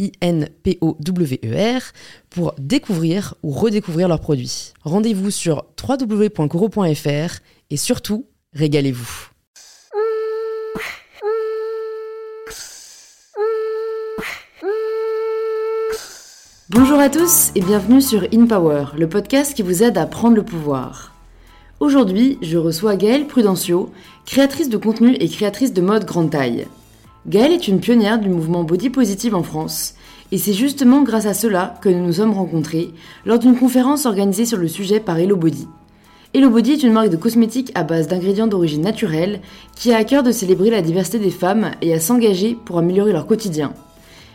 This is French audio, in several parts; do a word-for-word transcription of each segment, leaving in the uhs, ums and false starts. I N P O W E R, pour découvrir ou redécouvrir leurs produits. Rendez-vous sur w w w point koro point f r et surtout, régalez-vous. Bonjour à tous et bienvenue sur InPower, le podcast qui vous aide à prendre le pouvoir. Aujourd'hui, je reçois Gaëlle Prudencio, créatrice de contenu et créatrice de mode grande taille. Gaëlle est une pionnière du mouvement body positive en France, et c'est justement grâce à cela que nous nous sommes rencontrés lors d'une conférence organisée sur le sujet par Hello Body. Hello Body est une marque de cosmétiques à base d'ingrédients d'origine naturelle qui a à cœur de célébrer la diversité des femmes et à s'engager pour améliorer leur quotidien.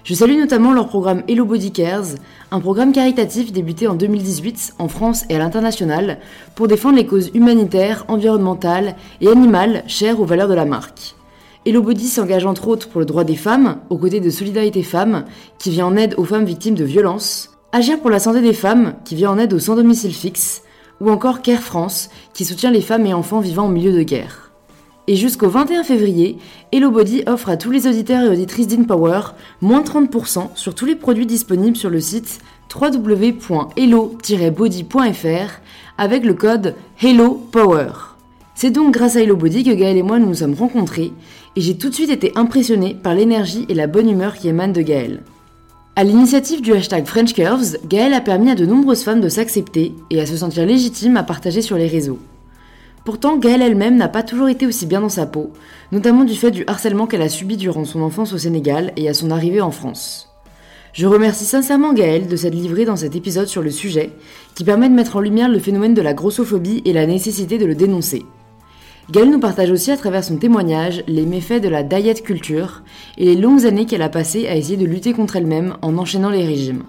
Je salue notamment leur programme Hello Body Cares, un programme caritatif débuté en deux mille dix-huit en France et à l'international pour défendre les causes humanitaires, environnementales et animales chères aux valeurs de la marque. Hello Body s'engage entre autres pour le droit des femmes, aux côtés de Solidarité Femmes, qui vient en aide aux femmes victimes de violences, Agir pour la santé des femmes, qui vient en aide aux sans-domicile fixe, ou encore Care France, qui soutient les femmes et enfants vivant en milieu de guerre. Et jusqu'au vingt et un février, Hello Body offre à tous les auditeurs et auditrices d'InPower moins trente pour cent sur tous les produits disponibles sur le site w w w point hello body point f r avec le code HELLOPOWER. C'est donc grâce à Hello Body que Gaëlle et moi nous nous sommes rencontrés et j'ai tout de suite été impressionnée par l'énergie et la bonne humeur qui émanent de Gaëlle. À l'initiative du hashtag French Curves, Gaëlle a permis à de nombreuses femmes de s'accepter et à se sentir légitimes à partager sur les réseaux. Pourtant, Gaëlle elle-même n'a pas toujours été aussi bien dans sa peau, notamment du fait du harcèlement qu'elle a subi durant son enfance au Sénégal et à son arrivée en France. Je remercie sincèrement Gaëlle de s'être livrée dans cet épisode sur le sujet, qui permet de mettre en lumière le phénomène de la grossophobie et la nécessité de le dénoncer. Gaëlle nous partage aussi à travers son témoignage les méfaits de la diet culture et les longues années qu'elle a passées à essayer de lutter contre elle-même en enchaînant les régimes.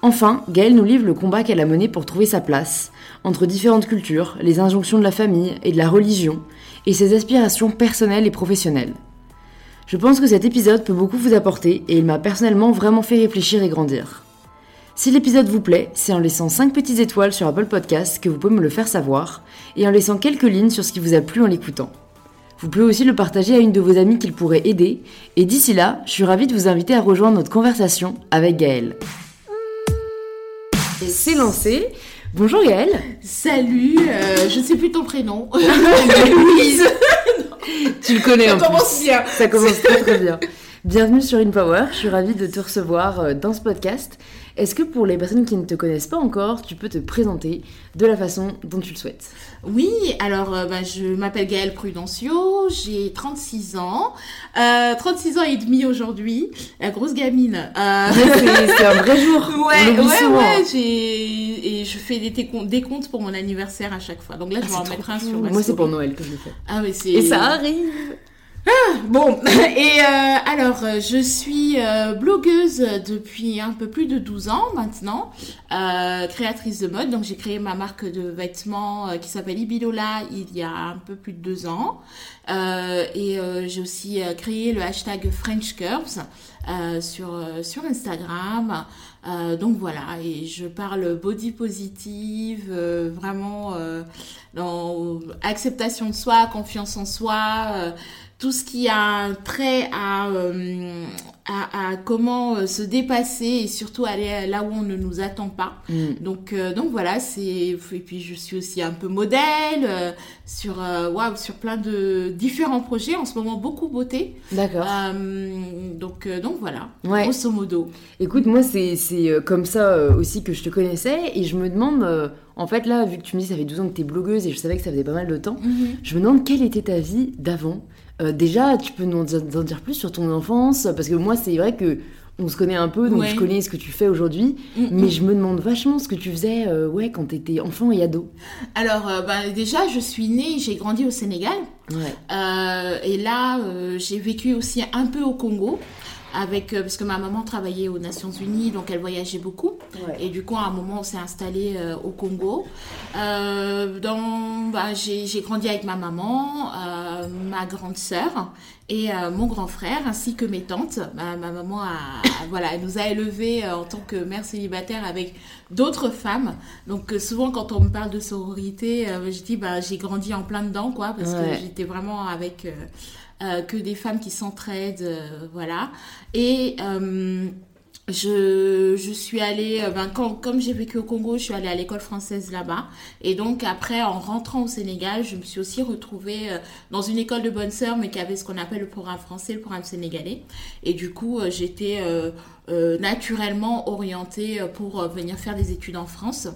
Enfin, Gaëlle nous livre le combat qu'elle a mené pour trouver sa place, entre différentes cultures, les injonctions de la famille et de la religion, et ses aspirations personnelles et professionnelles. Je pense que cet épisode peut beaucoup vous apporter et il m'a personnellement vraiment fait réfléchir et grandir. Si l'épisode vous plaît, c'est en laissant cinq petites étoiles sur Apple Podcasts que vous pouvez me le faire savoir et en laissant quelques lignes sur ce qui vous a plu en l'écoutant. Vous pouvez aussi le partager à une de vos amies qu'il pourrait aider et d'ici là, je suis ravie de vous inviter à rejoindre notre conversation avec Gaëlle. Et c'est lancé. Bonjour Gaëlle. Salut, euh, je ne sais plus ton prénom. Louise. Tu le connais en plus. Ça commence bien. Ça commence très très bien. Bienvenue sur InPower, je suis ravie de te recevoir dans ce podcast. Est-ce que pour les personnes qui ne te connaissent pas encore, tu peux te présenter de la façon dont tu le souhaites ? Oui, alors euh, bah, je m'appelle Gaëlle Prudencio, j'ai trente-six ans, euh, trente-six ans et demi aujourd'hui, la grosse gamine. Euh... C'est, c'est un vrai jour, ouais, on l'oublie ouais, souvent. Ouais, j'ai... et je fais des, técom... des comptes pour mon anniversaire à chaque fois, donc là je ah, vais en mettre un cool. sur ma Moi story. C'est pour Noël que je le fais. Ah, mais c'est... Et ça arrive. Ah, bon, et euh, alors je suis euh, blogueuse depuis un peu plus de douze ans maintenant, euh, créatrice de mode, donc j'ai créé ma marque de vêtements euh, qui s'appelle Ibilola il y a un peu plus de deux ans euh, et euh, j'ai aussi euh, créé le hashtag French Curves euh, sur, euh, sur Instagram, euh, donc voilà, et je parle body positive, euh, vraiment euh, dans acceptation de soi, confiance en soi, euh, tout ce qui a un trait à, euh, à, à comment se dépasser et surtout aller là où on ne nous attend pas. Mm. Donc, euh, donc voilà, c'est... Et puis je suis aussi un peu modèle euh, sur, euh, wow, sur plein de différents projets. En ce moment, beaucoup beauté. D'accord. Euh, donc, euh, donc voilà, ouais. Grosso modo. Écoute, moi, c'est, c'est comme ça aussi que je te connaissais et je me demande... Euh... En fait, là, vu que tu me dis ça fait douze ans que t'es blogueuse et je savais que ça faisait pas mal de temps, mm-hmm. je me demande quelle était ta vie d'avant. Euh, déjà, tu peux nous en dire plus sur ton enfance, parce que moi, c'est vrai que on se connaît un peu, donc ouais. je connais ce que tu fais aujourd'hui, mm-hmm. mais je me demande vachement ce que tu faisais euh, ouais, quand t'étais enfant et ado. Alors, euh, bah, déjà, je suis née, j'ai grandi au Sénégal, ouais. euh, et là, euh, j'ai vécu aussi un peu au Congo. Avec, parce que ma maman travaillait aux Nations Unies, donc elle voyageait beaucoup. Ouais. Et du coup, à un moment, on s'est installé euh, au Congo. Euh, donc, bah, j'ai, j'ai grandi avec ma maman, euh, ma grande sœur et euh, mon grand frère, ainsi que mes tantes. Ma, ma maman a, a, voilà, elle nous a élevés euh, en tant que mère célibataire avec d'autres femmes. Donc, euh, souvent, quand on me parle de sororité, euh, je dis bah, j'ai grandi en plein dedans, quoi, parce ouais. que j'étais vraiment avec... Euh, Euh, que des femmes qui s'entraident, euh, voilà. Et euh, je, je suis allée, ben, quand, comme j'ai vécu au Congo, je suis allée à l'école française là-bas. Et donc après, en rentrant au Sénégal, je me suis aussi retrouvée euh, dans une école de bonnes sœurs, mais qui avait ce qu'on appelle le programme français, le programme sénégalais. Et du coup, euh, j'étais euh, euh, naturellement orientée pour euh, venir faire des études en France.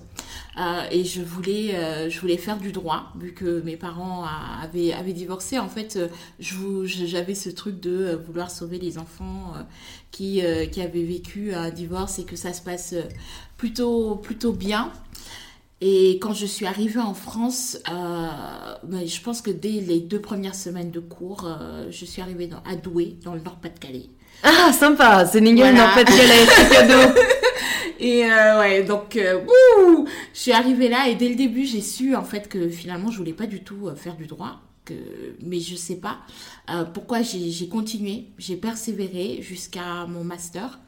Euh, et je voulais, euh, je voulais faire du droit, vu que mes parents a, avaient, avaient divorcé. En fait, euh, je, je, j'avais ce truc de euh, vouloir sauver les enfants euh, qui, euh, qui avaient vécu un divorce et que ça se passe plutôt, plutôt bien. Et quand je suis arrivée en France, euh, ben, je pense que dès les deux premières semaines de cours, euh, je suis arrivée dans, à Douai, dans le Nord-Pas-de-Calais. Ah, sympa, Sénégal, voilà. Nord-Pas-de-Calais, c'est cadeau. Et euh, ouais, donc, euh, ouh, je suis arrivée là et dès le début, j'ai su en fait que finalement, je voulais pas du tout euh, faire du droit. Que, mais je sais pas euh, pourquoi j'ai, j'ai continué, j'ai persévéré jusqu'à mon master.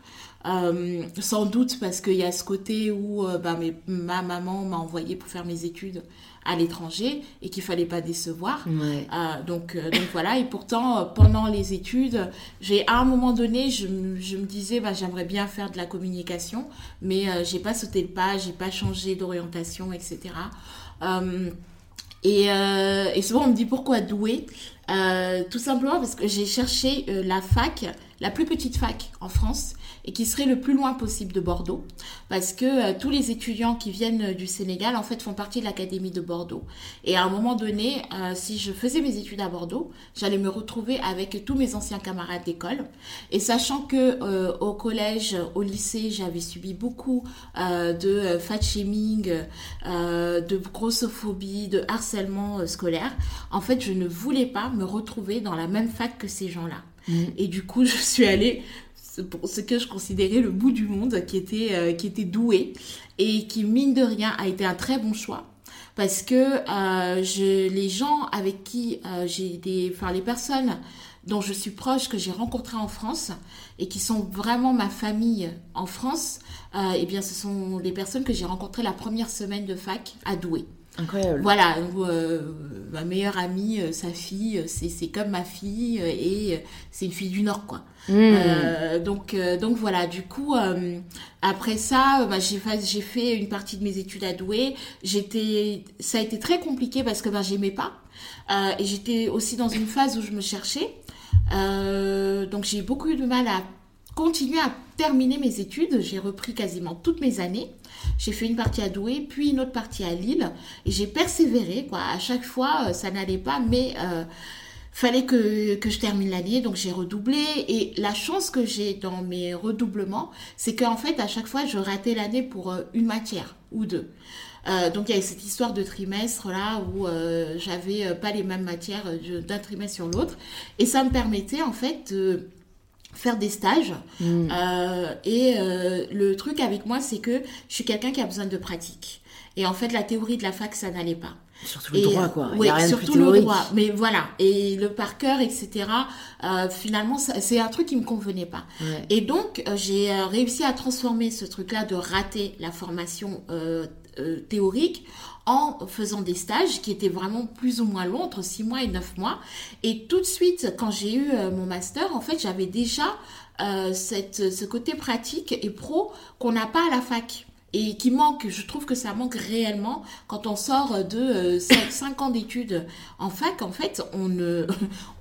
Euh, sans doute parce qu'il y a ce côté où euh, bah, mes, ma maman m'a envoyée pour faire mes études à l'étranger et qu'il fallait pas décevoir. Ouais. Euh, donc, euh, donc voilà. Et pourtant, euh, pendant les études, j'ai à un moment donné, je, je me disais, bah, j'aimerais bien faire de la communication, mais euh, j'ai pas sauté le pas, j'ai pas changé d'orientation, et cetera. Euh, et, euh, et souvent, on me dit pourquoi Douai ? Euh, tout simplement parce que j'ai cherché euh, la fac, la plus petite fac en France et qui serait le plus loin possible de Bordeaux parce que euh, tous les étudiants qui viennent du Sénégal en fait font partie de l'académie de Bordeaux et à un moment donné euh, si je faisais mes études à Bordeaux j'allais me retrouver avec tous mes anciens camarades d'école et sachant que euh, au collège, au lycée j'avais subi beaucoup euh, de fat shaming, euh, de grossophobie, de harcèlement euh, scolaire, en fait je ne voulais pas me retrouver dans la même fac que ces gens-là. Mmh. Et du coup, je suis allée pour ce que je considérais le bout du monde, qui était, euh, qui était Douai et qui, mine de rien, a été un très bon choix. Parce que euh, je, les gens avec qui euh, j'ai des... Enfin, les personnes dont je suis proche, que j'ai rencontrées en France et qui sont vraiment ma famille en France, euh, eh bien, ce sont les personnes que j'ai rencontrées la première semaine de fac à Douai. Incroyable. Voilà, euh, ma meilleure amie, euh, sa fille, c'est, c'est comme ma fille euh, et euh, c'est une fille du Nord, quoi. Mmh. Euh, donc, euh, donc voilà, du coup, euh, après ça, bah, j'ai, fait, j'ai fait une partie de mes études à Douai. J'étais, ça a été très compliqué parce que bah, j'aimais pas. Euh, et j'étais aussi dans une phase où je me cherchais. Euh, donc j'ai eu beaucoup de mal à continuer à terminer mes études. J'ai repris quasiment toutes mes années. J'ai fait une partie à Douai, puis une autre partie à Lille. Et j'ai persévéré, quoi. À chaque fois, ça n'allait pas, mais euh, fallait que, que je termine l'année. Donc, j'ai redoublé. Et la chance que j'ai dans mes redoublements, c'est qu'en fait, à chaque fois, je ratais l'année pour euh, une matière ou deux. Euh, donc, il y avait cette histoire de trimestre là où euh, j'avais euh, pas les mêmes matières euh, d'un trimestre sur l'autre. Et ça me permettait, en fait, de... Euh, faire des stages mmh. euh, et euh, le truc avec moi c'est que je suis quelqu'un qui a besoin de pratique et en fait la théorie de la fac ça n'allait pas. Surtout le droit, quoi. Oui, surtout le droit. Mais voilà. Et le par cœur, et cetera. Euh, finalement, ça, c'est un truc qui me convenait pas. Ouais. Et donc, j'ai réussi à transformer ce truc-là de rater la formation euh, euh, théorique en faisant des stages qui étaient vraiment plus ou moins longs, entre six mois et neuf mois. Et tout de suite, quand j'ai eu euh, mon master, en fait, j'avais déjà euh, cette, ce côté pratique et pro qu'on n'a pas à la fac. et qui manque, je trouve que ça manque réellement quand on sort de cinq ans d'études en fac. En fait, on ne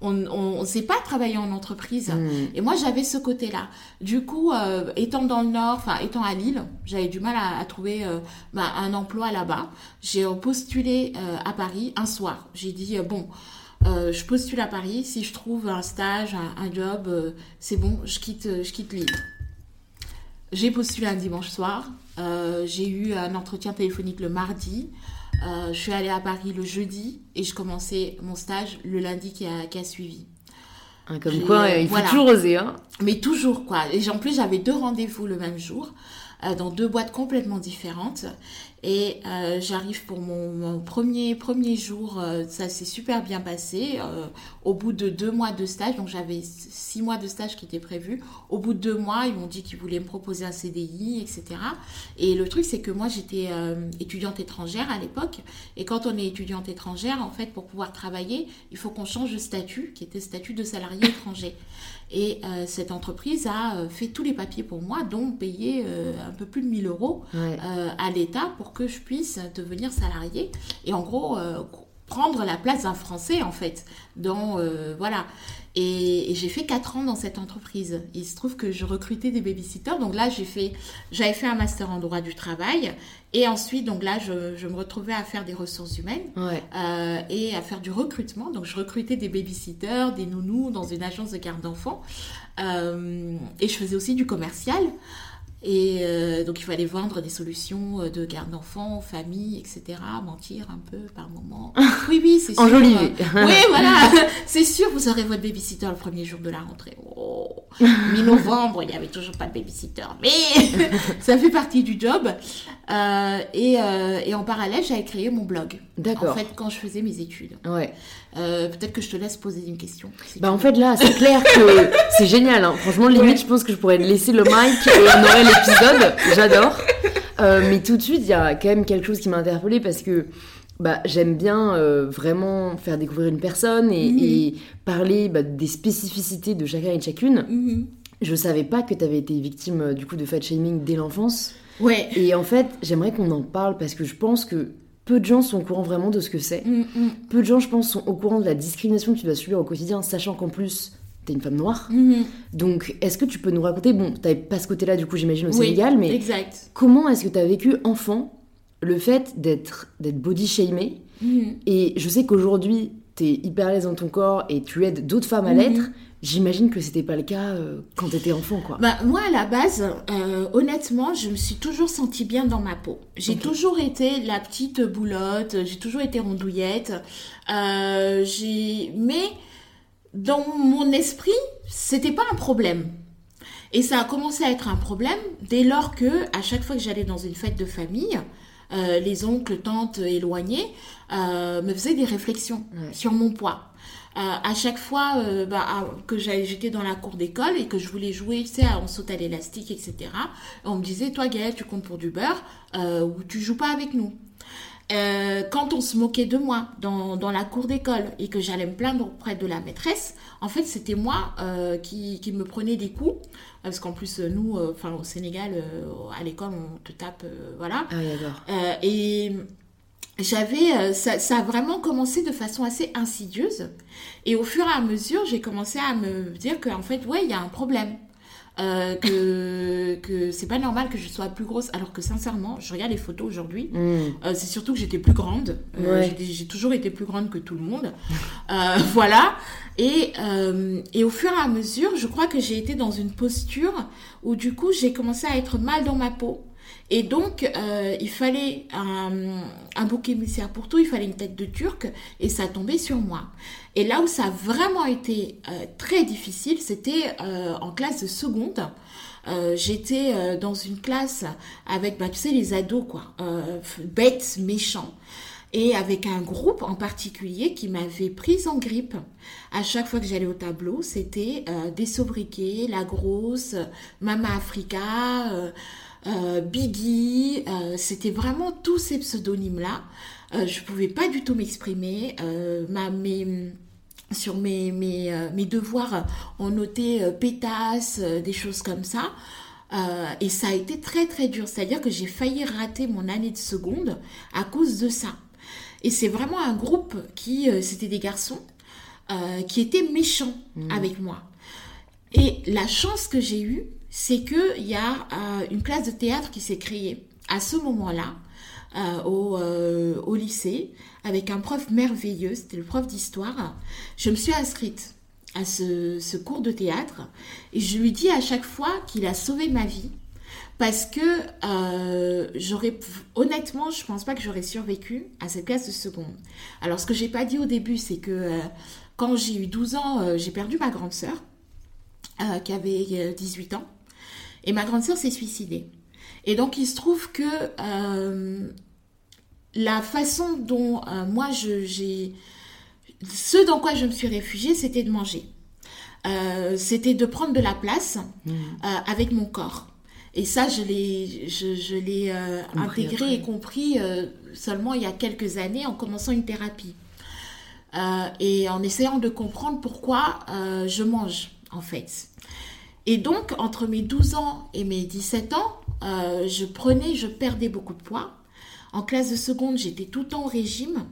on, on sait pas travailler en entreprise. Mmh. Et moi, j'avais ce côté-là. Du coup, euh, étant dans le Nord, enfin, étant à Lille, j'avais du mal à, à trouver euh, bah, un emploi là-bas. J'ai postulé euh, à Paris un soir. J'ai dit, euh, bon... Euh, je postule à Paris, si je trouve un stage, un, un job, euh, c'est bon, je quitte, je quitte Lille. J'ai postulé un dimanche soir, euh, j'ai eu un entretien téléphonique le mardi, euh, je suis allée à Paris le jeudi et je commençais mon stage le lundi qui a, qui a suivi. Comme j'ai, quoi, il faut voilà. toujours oser. Hein. Mais toujours quoi. Et en plus, j'avais deux rendez-vous le même jour, euh, dans deux boîtes complètement différentes. Et euh, j'arrive pour mon, mon premier, premier jour, euh, ça s'est super bien passé. Euh, au bout de deux mois de stage, donc j'avais six mois de stage qui étaient prévus. Au bout de deux mois, ils m'ont dit qu'ils voulaient me proposer un C D I, et cetera. Et le truc, c'est que moi, j'étais euh, étudiante étrangère à l'époque. Et quand on est étudiante étrangère, en fait, pour pouvoir travailler, il faut qu'on change de statut, qui était statut de salarié étranger. Et euh, cette entreprise a euh, fait tous les papiers pour moi, dont payer euh, un peu plus de mille euros ouais. euh, à l'État pour que je puisse devenir salariée et en gros euh, prendre la place d'un Français en fait. Dans, euh, voilà. Et, et j'ai fait quatre ans dans cette entreprise. Il se trouve que je recrutais des babysitters. Donc là, j'ai fait, j'avais fait un master en droit du travail. Et ensuite, donc là, je, je me retrouvais à faire des ressources humaines ouais. euh, et à faire du recrutement. Donc, je recrutais des babysitters, des nounous dans une agence de garde d'enfants. Euh, et je faisais aussi du commercial. Et euh, donc, il fallait vendre des solutions de garde d'enfants, famille, et cetera. Mentir un peu par moment. Oui, oui, c'est sûr. Enjolivé. Oui, voilà. C'est sûr, vous aurez votre babysitter le premier jour de la rentrée. Oh. Mi-novembre, il n'y avait toujours pas de babysitter. Mais ça fait partie du job. Euh, et, euh, et en parallèle, j'avais créé mon blog. D'accord. En fait, quand je faisais mes études. Ouais. Euh, peut-être que je te laisse poser une question. Si bah, en veux. Fait, là, c'est clair que c'est génial. Hein. Franchement, limite, ouais. je pense que je pourrais laisser le mic et on aurait l'épisode, j'adore. Euh, mais tout de suite, il y a quand même quelque chose qui m'a interpellée parce que bah, j'aime bien euh, vraiment faire découvrir une personne et, mmh. et parler bah, des spécificités de chacun et de chacune. Mmh. Je savais pas que tu avais été victime du coup de fat shaming dès l'enfance. Ouais. Et en fait, j'aimerais qu'on en parle parce que je pense que peu de gens sont au courant vraiment de ce que c'est. Mmh. Peu de gens, je pense, sont au courant de la discrimination que tu dois subir au quotidien, sachant qu'en plus... t'es une femme noire, mm-hmm. donc est-ce que tu peux nous raconter, bon, t'avais pas ce côté-là du coup j'imagine au oui, Sénégal, mais exact. Comment est-ce que t'as vécu enfant le fait d'être, d'être body shamée mm-hmm. et je sais qu'aujourd'hui t'es hyper à l'aise dans ton corps et tu aides d'autres femmes à mm-hmm. l'être, j'imagine que c'était pas le cas euh, quand t'étais enfant quoi. Bah, moi à la base, euh, honnêtement, je me suis toujours sentie bien dans ma peau, j'ai okay. toujours été la petite boulotte, j'ai toujours été rondouillette, euh, j'ai... mais... dans mon esprit, c'était pas un problème. Et ça a commencé à être un problème dès lors que, à chaque fois que j'allais dans une fête de famille, euh, les oncles, tantes éloignés euh, me faisaient des réflexions ouais. sur mon poids. Euh, à chaque fois euh, bah, à, que j'étais dans la cour d'école et que je voulais jouer, tu sais, on saute à l'élastique, et cetera. On me disait, toi Gaëlle, tu comptes pour du beurre euh, ou tu joues pas avec nous. Euh, quand on se moquait de moi dans, dans la cour d'école et que j'allais me plaindre auprès de la maîtresse, en fait, c'était moi euh, qui, qui me prenais des coups. Parce qu'en plus, nous, euh, enfin, au Sénégal, euh, à l'école, on te tape, euh, voilà. Ah, d'accord. Euh, et j'avais... Euh, ça, ça a vraiment commencé de façon assez insidieuse. Et au fur et à mesure, j'ai commencé à me dire qu'en fait, ouais, il y a un problème. Euh, que, que c'est pas normal que je sois plus grosse, alors que sincèrement, je regarde les photos aujourd'hui, mmh. euh, c'est surtout que j'étais plus grande, euh, ouais. j'ai, j'ai toujours été plus grande que tout le monde, euh, voilà, et, euh, et au fur et à mesure, je crois que j'ai été dans une posture où du coup, j'ai commencé à être mal dans ma peau. Et donc, euh, il fallait un, un bouc émissaire pour tout, il fallait une tête de turc, et ça tombait sur moi. Et là où ça a vraiment été euh, très difficile, c'était euh, en classe de seconde. Euh, j'étais euh, dans une classe avec, bah, tu sais, les ados, quoi, euh, bêtes, méchants. Et avec un groupe en particulier qui m'avait prise en grippe. À chaque fois que j'allais au tableau, c'était euh, des sobriquets, la grosse, Mama Africa... Euh, Euh, Biggie, euh, c'était vraiment tous ces pseudonymes-là. Euh, je pouvais pas du tout m'exprimer. Euh, ma, mes, sur mes, mes, euh, mes devoirs, on notait euh, pétasse, euh, des choses comme ça. Euh, et ça a été très très dur, c'est-à-dire que j'ai failli rater mon année de seconde à cause de ça. Et c'est vraiment un groupe qui, euh, c'était des garçons, euh, qui étaient méchants mmh. avec moi. Et la chance que j'ai eue, c'est qu'il y a euh, une classe de théâtre qui s'est créée à ce moment-là, euh, au, euh, au lycée, avec un prof merveilleux, c'était le prof d'histoire. Je me suis inscrite à ce, ce cours de théâtre et je lui dis à chaque fois qu'il a sauvé ma vie parce que euh, j'aurais, honnêtement, je pense pas que j'aurais survécu à cette classe de seconde. Alors, ce que j'ai pas dit au début, c'est que euh, quand j'ai eu douze ans, euh, j'ai perdu ma grande sœur euh, qui avait dix-huit ans et ma grande sœur s'est suicidée. Et donc, il se trouve que euh, la façon dont euh, moi, je, j'ai... ce dans quoi je me suis réfugiée, c'était de manger. Euh, c'était de prendre de la place mmh. euh, avec mon corps. Et ça, je l'ai, je, je l'ai euh, intégré après. Et compris euh, seulement il y a quelques années en commençant une thérapie. Euh, et en essayant de comprendre pourquoi euh, je mange, en fait. Et donc, entre mes douze ans et mes dix-sept ans, euh, je prenais, je perdais beaucoup de poids. En classe de seconde, j'étais tout le temps au régime.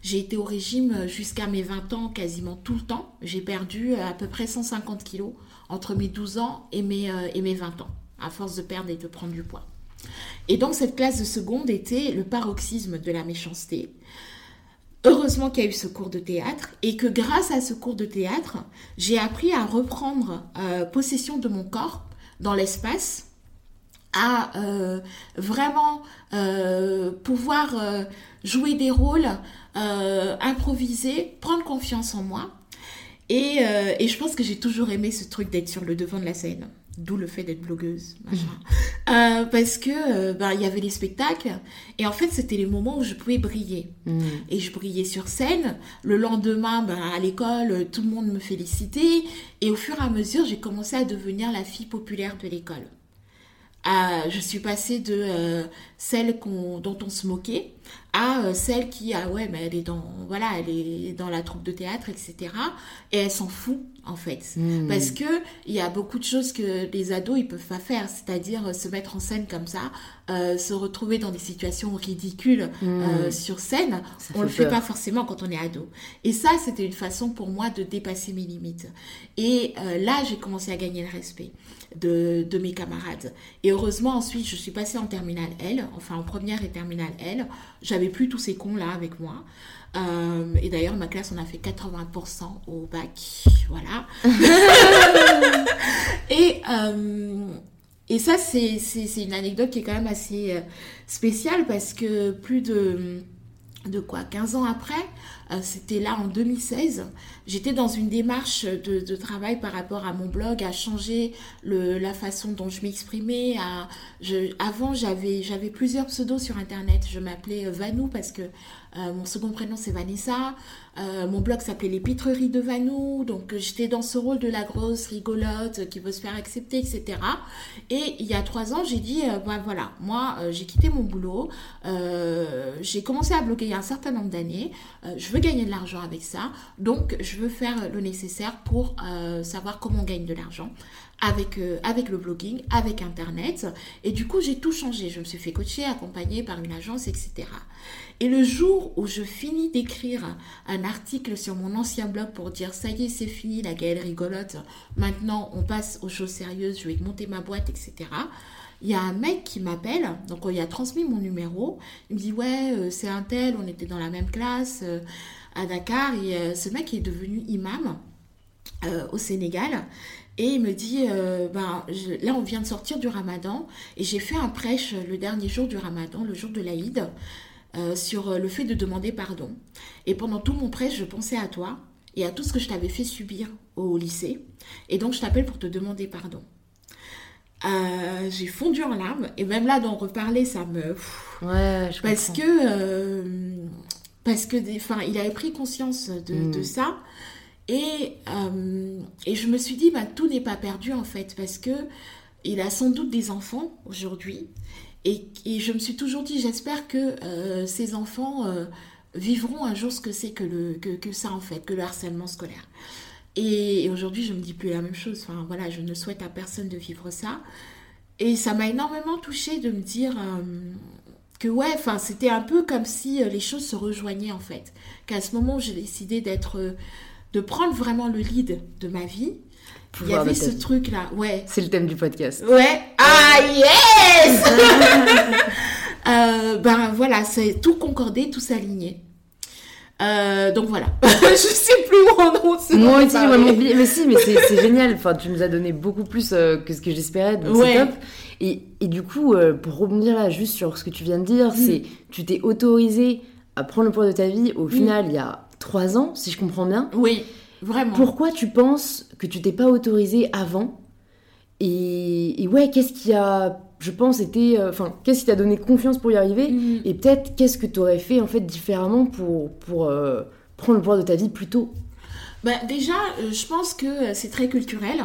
J'ai été au régime jusqu'à mes vingt ans, quasiment tout le temps. J'ai perdu à peu près cent cinquante kilos entre mes douze ans et mes, euh, et mes vingt ans, à force de perdre et de prendre du poids. Et donc, cette classe de seconde était le paroxysme de la méchanceté. Heureusement qu'il y a eu ce cours de théâtre et que grâce à ce cours de théâtre, j'ai appris à reprendre euh, possession de mon corps dans l'espace, à euh, vraiment euh, pouvoir euh, jouer des rôles, euh, improviser, prendre confiance en moi. Et, euh, et je pense que j'ai toujours aimé ce truc d'être sur le devant de la scène, d'où le fait d'être blogueuse. Machin. Mmh. Euh, parce que euh, bah, y avait les spectacles et en fait, c'était les moments où je pouvais briller. Mmh. Et je brillais sur scène. Le lendemain, bah, à l'école, tout le monde me félicitait. Et au fur et à mesure, j'ai commencé à devenir la fille populaire de l'école. À, je suis passée de euh, celle qu'on, dont on se moquait à euh, celle qui ah ouais mais elle est dans voilà elle est dans la troupe de théâtre, etc. et elle s'en fout en fait mmh. parce que il y a beaucoup de choses que les ados ils peuvent pas faire, c'est-à-dire euh, se mettre en scène comme ça, euh, se retrouver dans des situations ridicules mmh. euh, sur scène. Ça on le fait peur. Pas forcément quand on est ado, et ça c'était une façon pour moi de dépasser mes limites. Et euh, là j'ai commencé à gagner le respect de de mes camarades. Et heureusement, ensuite, je suis passée en terminale L, enfin en première et terminale L. J'avais plus tous ces cons-là avec moi. Euh, et d'ailleurs, ma classe, on a fait quatre-vingts pour cent au bac. Voilà. et, euh, et ça, c'est, c'est, c'est une anecdote qui est quand même assez spéciale parce que plus de... de quoi, quinze ans après, euh, c'était là en deux mille seize, j'étais dans une démarche de, de travail par rapport à mon blog, à changer le, la façon dont je m'exprimais. À, je, avant, j'avais, j'avais plusieurs pseudos sur Internet. Je m'appelais Vanou parce que euh, mon second prénom, c'est Vanessa. Euh, mon blog s'appelait Les Pitreries de Vanou. Donc, j'étais dans ce rôle de la grosse rigolote qui veut se faire accepter, et cetera. Et il y a trois ans, j'ai dit, euh, ben voilà, moi, euh, j'ai quitté mon boulot. Euh, j'ai commencé à bloguer un certain nombre d'années, euh, je veux gagner de l'argent avec ça, donc je veux faire le nécessaire pour euh, savoir comment on gagne de l'argent avec, euh, avec le blogging, avec Internet. Et du coup, j'ai tout changé. Je me suis fait coacher, accompagner par une agence, et cetera. Et le jour où je finis d'écrire un article sur mon ancien blog pour dire « ça y est, c'est fini, la Gaëlle rigolote, maintenant on passe aux choses sérieuses, je vais monter ma boîte, et cetera » il y a un mec qui m'appelle, donc il a transmis mon numéro, il me dit « ouais, euh, c'est un tel, on était dans la même classe euh, à Dakar ». Et euh, ce mec est devenu imam euh, au Sénégal et il me dit euh, « ben, je, là, on vient de sortir du ramadan et j'ai fait un prêche le dernier jour du ramadan, le jour de l'Aïd, euh, sur le fait de demander pardon. Et pendant tout mon prêche, je pensais à toi et à tout ce que je t'avais fait subir au lycée et donc je t'appelle pour te demander pardon ». Euh, j'ai fondu en larmes et même là d'en reparler ça me ouais, je parce comprends. que euh, parce que des, enfin il avait pris conscience de, mmh. de ça et euh, et je me suis dit bah tout n'est pas perdu en fait parce que il a sans doute des enfants aujourd'hui et et je me suis toujours dit j'espère que euh, ces enfants euh, vivront un jour ce que c'est que le que que ça en fait que le harcèlement scolaire. Et aujourd'hui, je ne me dis plus la même chose. Enfin, voilà, je ne souhaite à personne de vivre ça. Et ça m'a énormément touchée de me dire euh, que ouais, enfin, c'était un peu comme si euh, les choses se rejoignaient en fait. Qu'à ce moment, j'ai décidé d'être, euh, de prendre vraiment le lead de ma vie. Il y avait ce truc-là, ouais. C'est le thème du podcast. Ouais. Ah yes. euh, ben voilà, c'est tout concordé, tout s'aligné. Euh, donc voilà, je sais plus où on se Moi aussi, moi oublié. Mais si, mais c'est, c'est génial. Enfin, tu nous as donné beaucoup plus euh, que ce que j'espérais, donc ouais. C'est top. Et, et du coup, euh, pour rebondir là juste sur ce que tu viens de dire, mmh. c'est tu t'es autorisée à prendre le poids de ta vie. Au final, mmh. il y a trois ans, si je comprends bien. Oui. Vraiment. Pourquoi tu penses que tu t'es pas autorisée avant ? et, et ouais, qu'est-ce qui a, je pense, été, enfin, euh, qu'est-ce qui t'a donné confiance pour y arriver ? mmh. Et peut-être qu'est-ce que tu aurais fait en fait différemment pour pour euh, prendre le pouvoir de ta vie plus tôt ? Bah déjà, euh, je pense que c'est très culturel.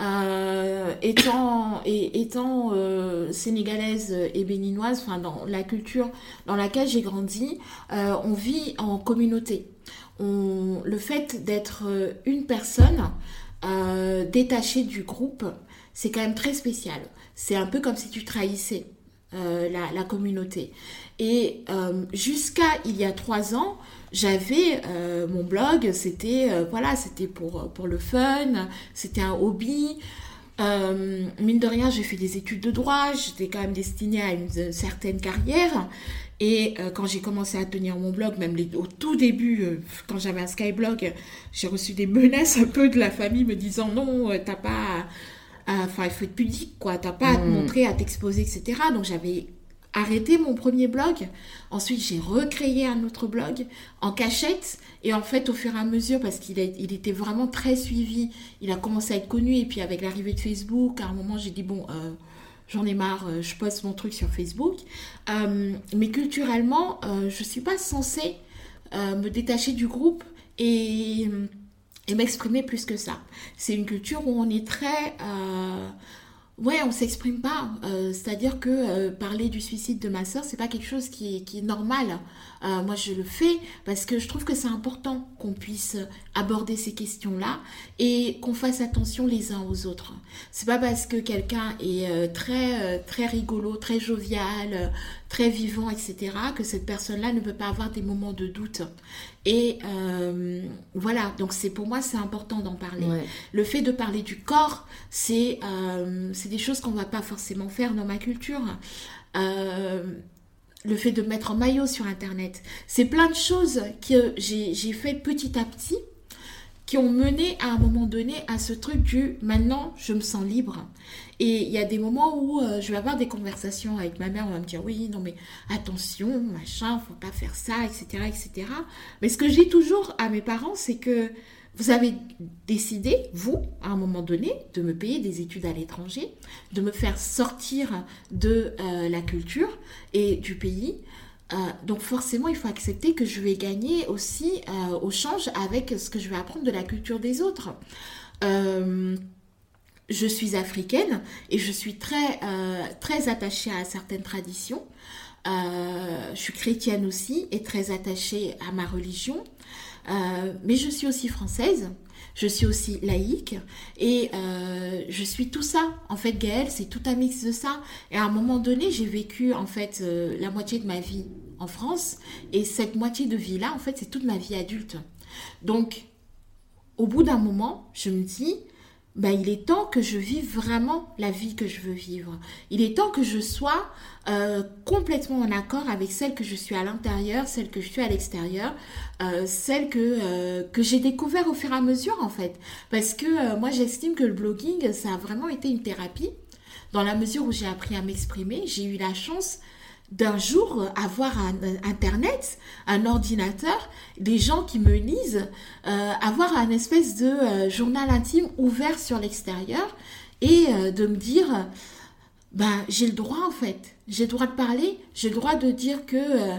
Euh, étant et, étant euh, sénégalaise et béninoise, enfin dans la culture dans laquelle j'ai grandi, euh, on vit en communauté. On, le fait d'être une personne euh, détachée du groupe, c'est quand même très spécial. C'est un peu comme si tu trahissais euh, la, la communauté. Et euh, jusqu'à il y a trois ans, j'avais euh, mon blog, c'était, euh, voilà, c'était pour, pour le fun, c'était un hobby. Euh, mine de rien, j'ai fait des études de droit, j'étais quand même destinée à une, une certaine carrière. Et euh, quand j'ai commencé à tenir mon blog, même les, au tout début, euh, quand j'avais un Skyblog, j'ai reçu des menaces un peu de la famille me disant « Non, euh, t'as pas... Enfin, il faut être pudique, quoi. T'as pas à te montrer, à t'exposer, et cetera » Donc, j'avais arrêté mon premier blog. Ensuite, j'ai recréé un autre blog en cachette. Et en fait, au fur et à mesure, parce qu'il a, il était vraiment très suivi, il a commencé à être connu. Et puis, avec l'arrivée de Facebook, à un moment, j'ai dit « Bon... Euh, » J'en ai marre, je poste mon truc sur Facebook. Euh, mais culturellement, euh, je ne suis pas censée euh, me détacher du groupe et, et m'exprimer plus que ça. C'est une culture où on est très... Euh, ouais, on ne s'exprime pas. Euh, c'est-à-dire que euh, parler du suicide de ma sœur, ce n'est pas quelque chose qui est, qui est normal. Euh, moi, je le fais parce que je trouve que c'est important qu'on puisse aborder ces questions-là et qu'on fasse attention les uns aux autres. C'est pas parce que quelqu'un est euh, très, euh, très rigolo, très jovial, euh, très vivant, et cetera, que cette personne-là ne peut pas avoir des moments de doute. Et euh, voilà, donc c'est, pour moi, c'est important d'en parler. Ouais. Le fait de parler du corps, c'est, euh, c'est des choses qu'on va pas forcément faire dans ma culture. Euh, Le fait de mettre en maillot sur Internet. C'est plein de choses que j'ai, j'ai fait petit à petit qui ont mené à un moment donné à ce truc du « maintenant, je me sens libre ». Et il y a des moments où euh, je vais avoir des conversations avec ma mère, on va me dire « oui, non mais attention, machin, faut pas faire ça, et cetera et cetera » Mais ce que je dis toujours à mes parents, c'est que vous avez décidé, vous, à un moment donné, de me payer des études à l'étranger, de me faire sortir de euh, la culture et du pays. Euh, donc forcément, il faut accepter que je vais gagner aussi euh, au change avec ce que je vais apprendre de la culture des autres. Euh, je suis africaine et je suis très, euh, très attachée à certaines traditions. Euh, je suis chrétienne aussi et très attachée à ma religion. Euh, mais je suis aussi française, je suis aussi laïque et euh, je suis tout ça. En fait, Gaëlle, c'est tout un mix de ça. Et à un moment donné, j'ai vécu en fait euh, la moitié de ma vie en France et cette moitié de vie-là, en fait, c'est toute ma vie adulte. Donc, au bout d'un moment, je me dis, ben, il est temps que je vive vraiment la vie que je veux vivre. Il est temps que je sois euh, complètement en accord avec celle que je suis à l'intérieur, celle que je suis à l'extérieur, euh, celle que, euh, que j'ai découvert au fur et à mesure en fait. Parce que euh, moi j'estime que le blogging, ça a vraiment été une thérapie dans la mesure où j'ai appris à m'exprimer. J'ai eu la chance d'un jour avoir un, un internet, un ordinateur, des gens qui me lisent, euh, avoir un espèce de euh, journal intime ouvert sur l'extérieur et euh, de me dire, ben, j'ai le droit en fait, j'ai le droit de parler, j'ai le droit de dire que euh,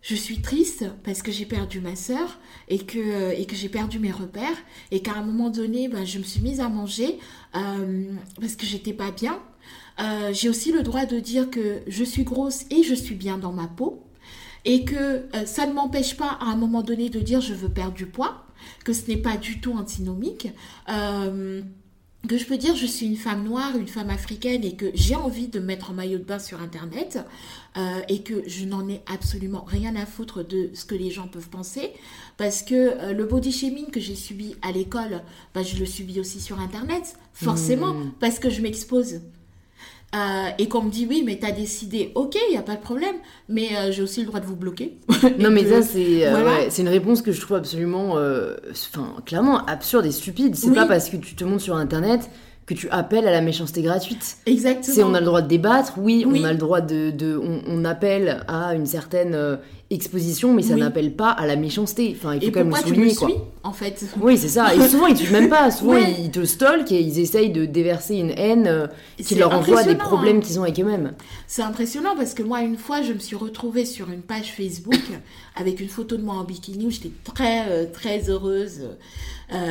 je suis triste parce que j'ai perdu ma sœur et que, et que j'ai perdu mes repères et qu'à un moment donné, ben, je me suis mise à manger euh, parce que j'étais pas bien. Euh, j'ai aussi le droit de dire que je suis grosse et je suis bien dans ma peau et que euh, ça ne m'empêche pas à un moment donné de dire je veux perdre du poids, que ce n'est pas du tout antinomique. Euh, que je peux dire je suis une femme noire, une femme africaine et que j'ai envie de me mettre en maillot de bain sur Internet euh, et que je n'en ai absolument rien à foutre de ce que les gens peuvent penser parce que euh, le body shaming que j'ai subi à l'école, bah, je le subis aussi sur Internet, forcément, mmh. parce que je m'expose. Euh, et qu'on me dit oui mais t'as décidé, ok il n'y a pas de problème mais euh, j'ai aussi le droit de vous bloquer. Non mais que, ça c'est, euh, voilà. ouais, c'est une réponse que je trouve absolument euh, clairement absurde et stupide. C'est oui. pas parce que tu te montres sur internet que tu appelles à la méchanceté gratuite. Exactement. C'est on a le droit de débattre, oui, oui. on a le droit de... de on, on appelle à une certaine euh, exposition, mais ça oui. n'appelle pas à la méchanceté. Enfin, il faut et quand même le souligner, quoi. Et pourquoi tu me suis, en fait. Oui, c'est ça. Et souvent, ils ne tuent même pas. Souvent, ouais. ils te stalkent et ils essayent de déverser une haine euh, qui leur envoie des problèmes hein. qu'ils ont avec eux-mêmes. C'est impressionnant parce que moi, une fois, je me suis retrouvée sur une page Facebook avec une photo de moi en bikini où j'étais très, euh, très heureuse. Enfin,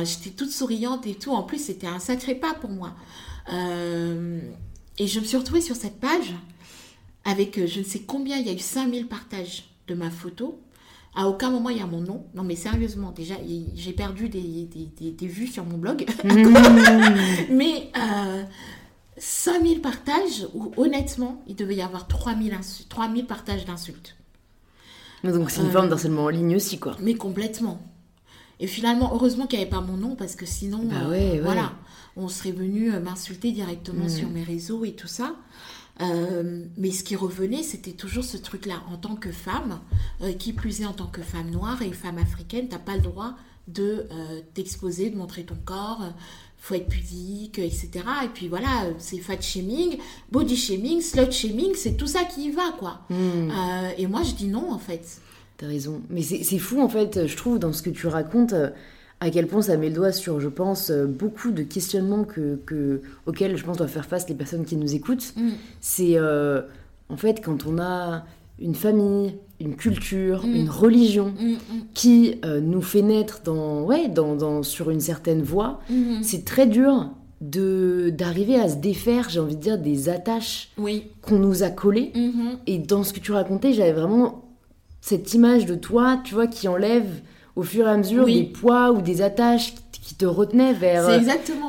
euh, j'étais toute souriante et tout. En plus, c'était un sacré pas pour moi. Euh, et je me suis retrouvée sur cette page avec euh, je ne sais combien, il y a eu cinq mille partages de ma photo. À aucun moment, il y a mon nom. Non, mais sérieusement, déjà, y, j'ai perdu des, des, des, des vues sur mon blog. Mmh. Mais euh, cinq mille partages où, honnêtement, il devait y avoir trois mille, insu- trois mille partages d'insultes. Donc, c'est une euh, forme d'harcèlement en ligne aussi, quoi. Mais complètement. Et finalement, heureusement qu'il n'y avait pas mon nom, parce que sinon, bah euh, ouais, ouais. voilà, on serait venu m'insulter directement mmh. sur mes réseaux et tout ça. Euh, mais ce qui revenait, c'était toujours ce truc-là. En tant que femme, euh, qui plus est en tant que femme noire et femme africaine, t'as pas le droit de euh, t'exposer, de montrer ton corps. Euh, faut être pudique, et cetera. Et puis voilà, c'est fat shaming, body shaming, slut shaming, c'est tout ça qui y va, quoi. Mmh. Euh, et moi, je dis non, en fait. T'as raison. Mais c'est, c'est fou, en fait, je trouve, dans ce que tu racontes, euh, à quel point ça met le doigt sur, je pense, euh, beaucoup de questionnements que, que, auxquels, je pense, doivent faire face les personnes qui nous écoutent. Mmh. C'est, euh, en fait, quand on a une famille, une culture, mmh. une religion mmh. qui euh, nous fait naître dans, ouais, dans, dans, sur une certaine voie, mmh. c'est très dur de, d'arriver à se défaire, j'ai envie de dire, des attaches oui. qu'on nous a collées. Mmh. Et dans ce que tu racontais, j'avais vraiment... cette image de toi, tu vois, qui enlève au fur et à mesure oui. des poids ou des attaches qui te retenaient vers,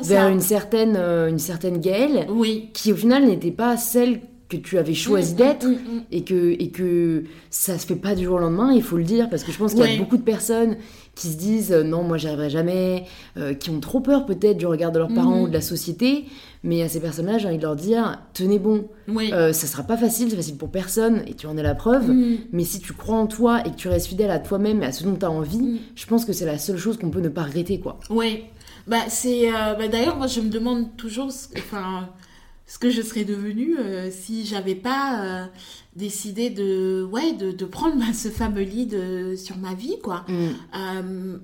vers une certaine, euh, une certaine Gaëlle, oui. qui au final n'était pas celle que tu avais choisi mmh, d'être, mmh, mmh. et que, et que ça se fait pas du jour au lendemain, il faut le dire, parce que je pense ouais. qu'il y a beaucoup de personnes qui se disent euh, « non, moi j'y arriverai jamais euh, », qui ont trop peur peut-être du regard de leurs mmh. parents ou de la société, mais à ces personnes-là, j'ai envie de leur dire « tenez bon, oui. euh, ça sera pas facile, c'est facile pour personne, et tu en es la preuve, mmh. mais si tu crois en toi et que tu restes fidèle à toi-même et à ce dont tu as envie, mmh. je pense que c'est la seule chose qu'on peut ne pas regretter, quoi. » Oui, bah, c'est, euh, bah, d'ailleurs, moi je me demande toujours... enfin. ce que je serais devenue euh, si j'avais pas euh, décidé de, ouais, de, de prendre bah, ce fameux lead euh, sur ma vie, quoi. Mm. Euh,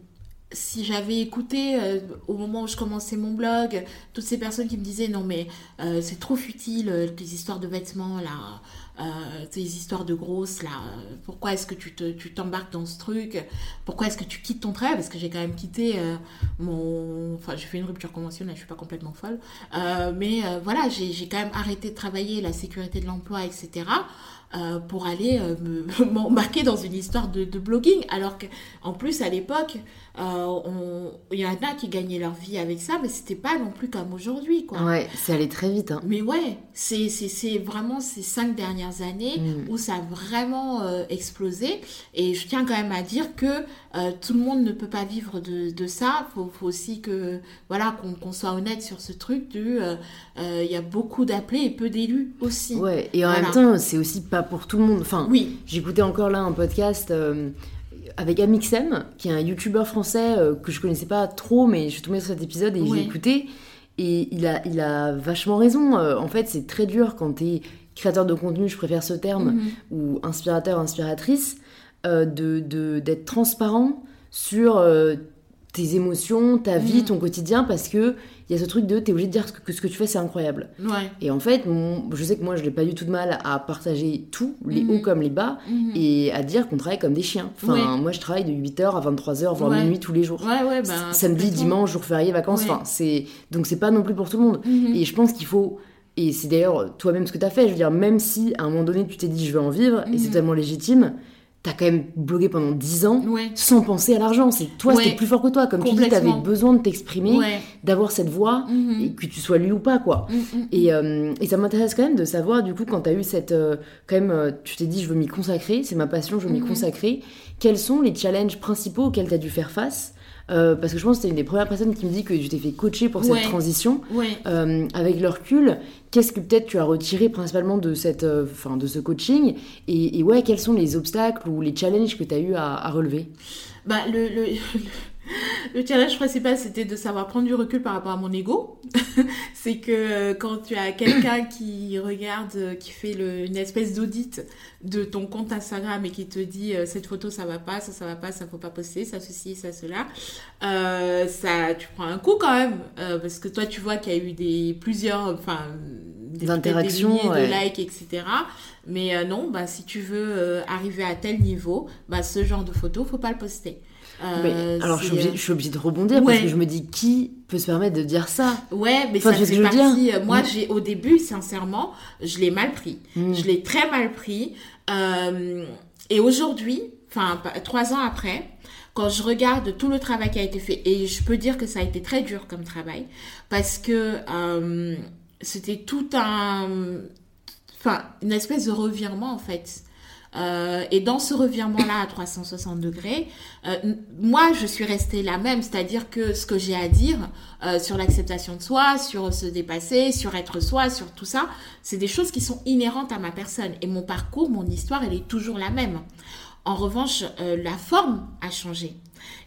si j'avais écouté, euh, au moment où je commençais mon blog, toutes ces personnes qui me disaient « Non, mais euh, c'est trop futile, euh, tes histoires de vêtements, là, euh, tes histoires de grosses, là, euh, pourquoi est-ce que tu, te, tu t'embarques dans ce truc ? Pourquoi est-ce que tu quittes ton travail ?» Parce que j'ai quand même quitté euh, mon... Enfin, j'ai fait une rupture conventionnelle, je suis pas complètement folle. Euh, mais euh, voilà, j'ai, j'ai quand même arrêté de travailler la sécurité de l'emploi, et cetera, Euh, pour aller euh, me, m'embarquer dans une histoire de, de blogging. Alors qu'en plus, à l'époque, euh, il y en a qui gagnaient leur vie avec ça, mais c'était pas non plus comme aujourd'hui, quoi. Ouais, c'est allé très vite. Hein. Mais ouais, c'est, c'est, c'est vraiment ces cinq dernières années mmh. où ça a vraiment euh, explosé. Et je tiens quand même à dire que euh, tout le monde ne peut pas vivre de, de ça. Il faut, faut aussi que, voilà, qu'on, qu'on soit honnête sur ce truc du... Euh, euh, y a beaucoup d'appelés et peu d'élus aussi. Ouais, et en voilà. même temps, c'est aussi pas pour tout le monde. Enfin, oui. J'écoutais encore là un podcast euh, avec Amixem, qui est un youtubeur français euh, que je connaissais pas trop, mais je suis tombée sur cet épisode et ouais. j'ai écouté. Et il a, il a vachement raison. Euh, en fait, c'est très dur quand t'es créateur de contenu, je préfère ce terme, mm-hmm. ou inspirateur, inspiratrice, euh, de, de, d'être transparent sur euh, tes émotions, ta vie, mm-hmm. ton quotidien, parce que il y a ce truc de t'es obligé de dire que ce que tu fais c'est incroyable. Ouais. Et en fait, mon, je sais que moi je n'ai pas du tout de mal à partager tout, les mmh. hauts comme les bas, mmh. et à dire qu'on travaille comme des chiens. Enfin, ouais. moi je travaille de huit heures à vingt-trois heures, voire ouais. minuit tous les jours. Ouais, ouais, bah, samedi, dimanche, jour férié, vacances. Ouais. Enfin, c'est, donc c'est pas non plus pour tout le monde. Mmh. Et je pense qu'il faut. Et c'est d'ailleurs toi-même ce que t'as fait. Je veux dire, même si à un moment donné tu t'es dit je veux en vivre, mmh. et c'est totalement légitime. t'as quand même blogué pendant dix ans ouais. sans penser à l'argent. C'est toi, ouais. c'était plus fort que toi. Comme tu dis, t'avais besoin de t'exprimer, ouais. d'avoir cette voix, mm-hmm. et que tu sois lu ou pas, quoi. Mm-hmm. Et, euh, et ça m'intéresse quand même de savoir, du coup, quand t'as eu cette... Euh, quand même, euh, tu t'es dit, je veux m'y consacrer, c'est ma passion, je veux mm-hmm. m'y consacrer. Quels sont les challenges principaux auxquels t'as dû faire face ? Euh, parce que je pense que t'es une des premières personnes qui me dit que tu t'es fait coacher pour ouais. cette transition. Ouais. Euh, avec le recul, qu'est-ce que peut-être tu as retiré principalement de, cette, euh, fin, de ce coaching et, et ouais, quels sont les obstacles ou les challenges que tu as eu à, à relever? Bah, le, le, le, le challenge principal, c'était de savoir prendre du recul par rapport à mon ego. C'est que quand tu as quelqu'un qui regarde, qui fait le, une espèce d'audit de ton compte Instagram et qui te dit euh, cette photo ça va pas, ça ça va pas, ça faut pas poster, ça ceci, ça cela, euh, ça tu prends un coup quand même euh, parce que toi tu vois qu'il y a eu des plusieurs enfin des interactions, des milliers de likes, etc. Mais euh, non, bah si tu veux euh, arriver à tel niveau, bah ce genre de photo faut pas le poster. Euh, mais, alors je suis, obligée, je suis obligée de rebondir ouais. parce que je me dis qui peut se permettre de dire ça. Ouais, mais enfin, ça fait partie. Moi, ouais. j'ai, au début, sincèrement, je l'ai mal pris. Mmh. Je l'ai très mal pris. Euh, et aujourd'hui, enfin trois ans après, quand je regarde tout le travail qui a été fait, et je peux dire que ça a été très dur comme travail, parce que euh, c'était tout un, enfin une espèce de revirement en fait. Euh, et dans ce revirement-là à trois cent soixante degrés, euh, moi, je suis restée la même. C'est-à-dire que ce que j'ai à dire euh, sur l'acceptation de soi, sur se dépasser, sur être soi, sur tout ça, c'est des choses qui sont inhérentes à ma personne. Et mon parcours, mon histoire, elle est toujours la même. En revanche, euh, la forme a changé.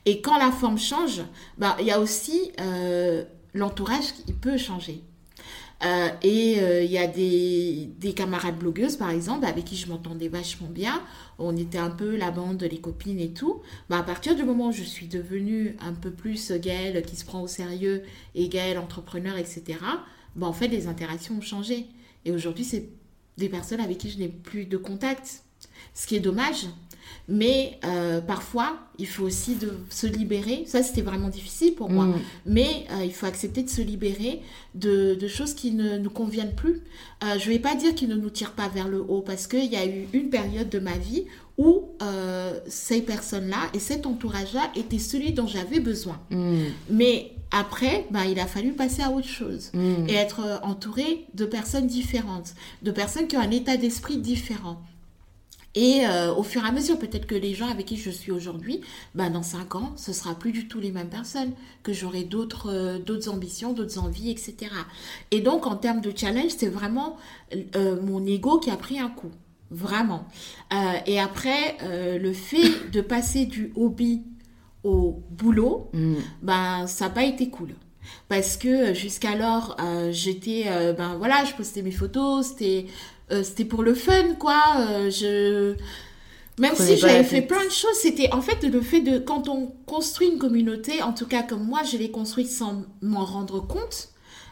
Et quand la forme change, bah, il y a aussi euh, l'entourage qui peut changer. Euh, et il euh, y a des, des camarades blogueuses par exemple avec qui je m'entendais vachement bien, on était un peu la bande, les copines et tout. Bah, à partir du moment où je suis devenue un peu plus Gaëlle qui se prend au sérieux et Gaëlle entrepreneur, etc., bah, en fait les interactions ont changé et aujourd'hui c'est des personnes avec qui je n'ai plus de contact, ce qui est dommage. Mais euh, parfois il faut aussi de se libérer, ça c'était vraiment difficile pour moi, mmh. mais euh, il faut accepter de se libérer de, de choses qui ne nous conviennent plus. Euh, je ne vais pas dire qu'ils ne nous tirent pas vers le haut, parce qu'il y a eu une période de ma vie où euh, ces personnes-là et cet entourage-là étaient celui dont j'avais besoin. Mmh. Mais après, bah, il a fallu passer à autre chose mmh. et être entourée de personnes différentes, de personnes qui ont un état d'esprit différent. Et euh, au fur et à mesure, peut-être que les gens avec qui je suis aujourd'hui, bah dans cinq ans, ce ne sera plus du tout les mêmes personnes, que j'aurai d'autres, euh, d'autres ambitions, d'autres envies, et cetera. Et donc, en termes de challenge, c'est vraiment euh, mon ego qui a pris un coup, vraiment. Euh, et après, euh, le fait de passer du hobby au boulot, mmh. bah, ça n'a pas été cool. Parce que jusqu'alors, euh, j'étais, euh, ben voilà, je postais mes photos, c'était, euh, c'était pour le fun, quoi. Euh, je... Même je si j'avais fait plein de choses, c'était en fait le fait de, quand on construit une communauté, en tout cas comme moi, je l'ai construite sans m'en rendre compte.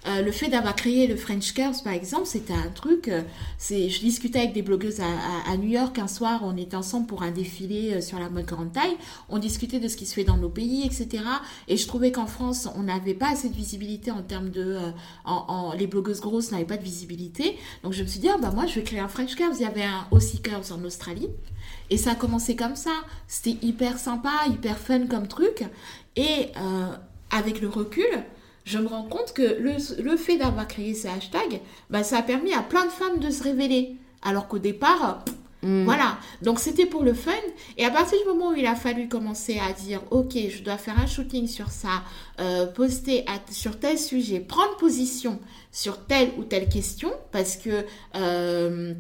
Euh, le fait d'avoir créé le French Curves, par exemple, c'était un truc... Euh, c'est, je discutais avec des blogueuses à, à, à New York un soir. On était ensemble pour un défilé euh, sur la mode grande taille. On discutait de ce qui se fait dans nos pays, et cetera. Et je trouvais qu'en France, on n'avait pas assez de visibilité en termes de... Euh, en, en, les blogueuses grosses n'avaient pas de visibilité. Donc, je me suis dit, ah, bah, moi, je vais créer un French Curves. Il y avait un Aussi Curves en Australie. Et ça a commencé comme ça. C'était hyper sympa, hyper fun comme truc. Et euh, avec le recul... je me rends compte que le, le fait d'avoir créé ces hashtags, bah, ça a permis à plein de femmes de se révéler. Alors qu'au départ, pff, mmh. voilà. Donc, c'était pour le fun. Et à partir du moment où il a fallu commencer à dire « Ok, je dois faire un shooting sur ça, euh, poster à, sur tel sujet, prendre position sur telle ou telle question » parce que... Euh,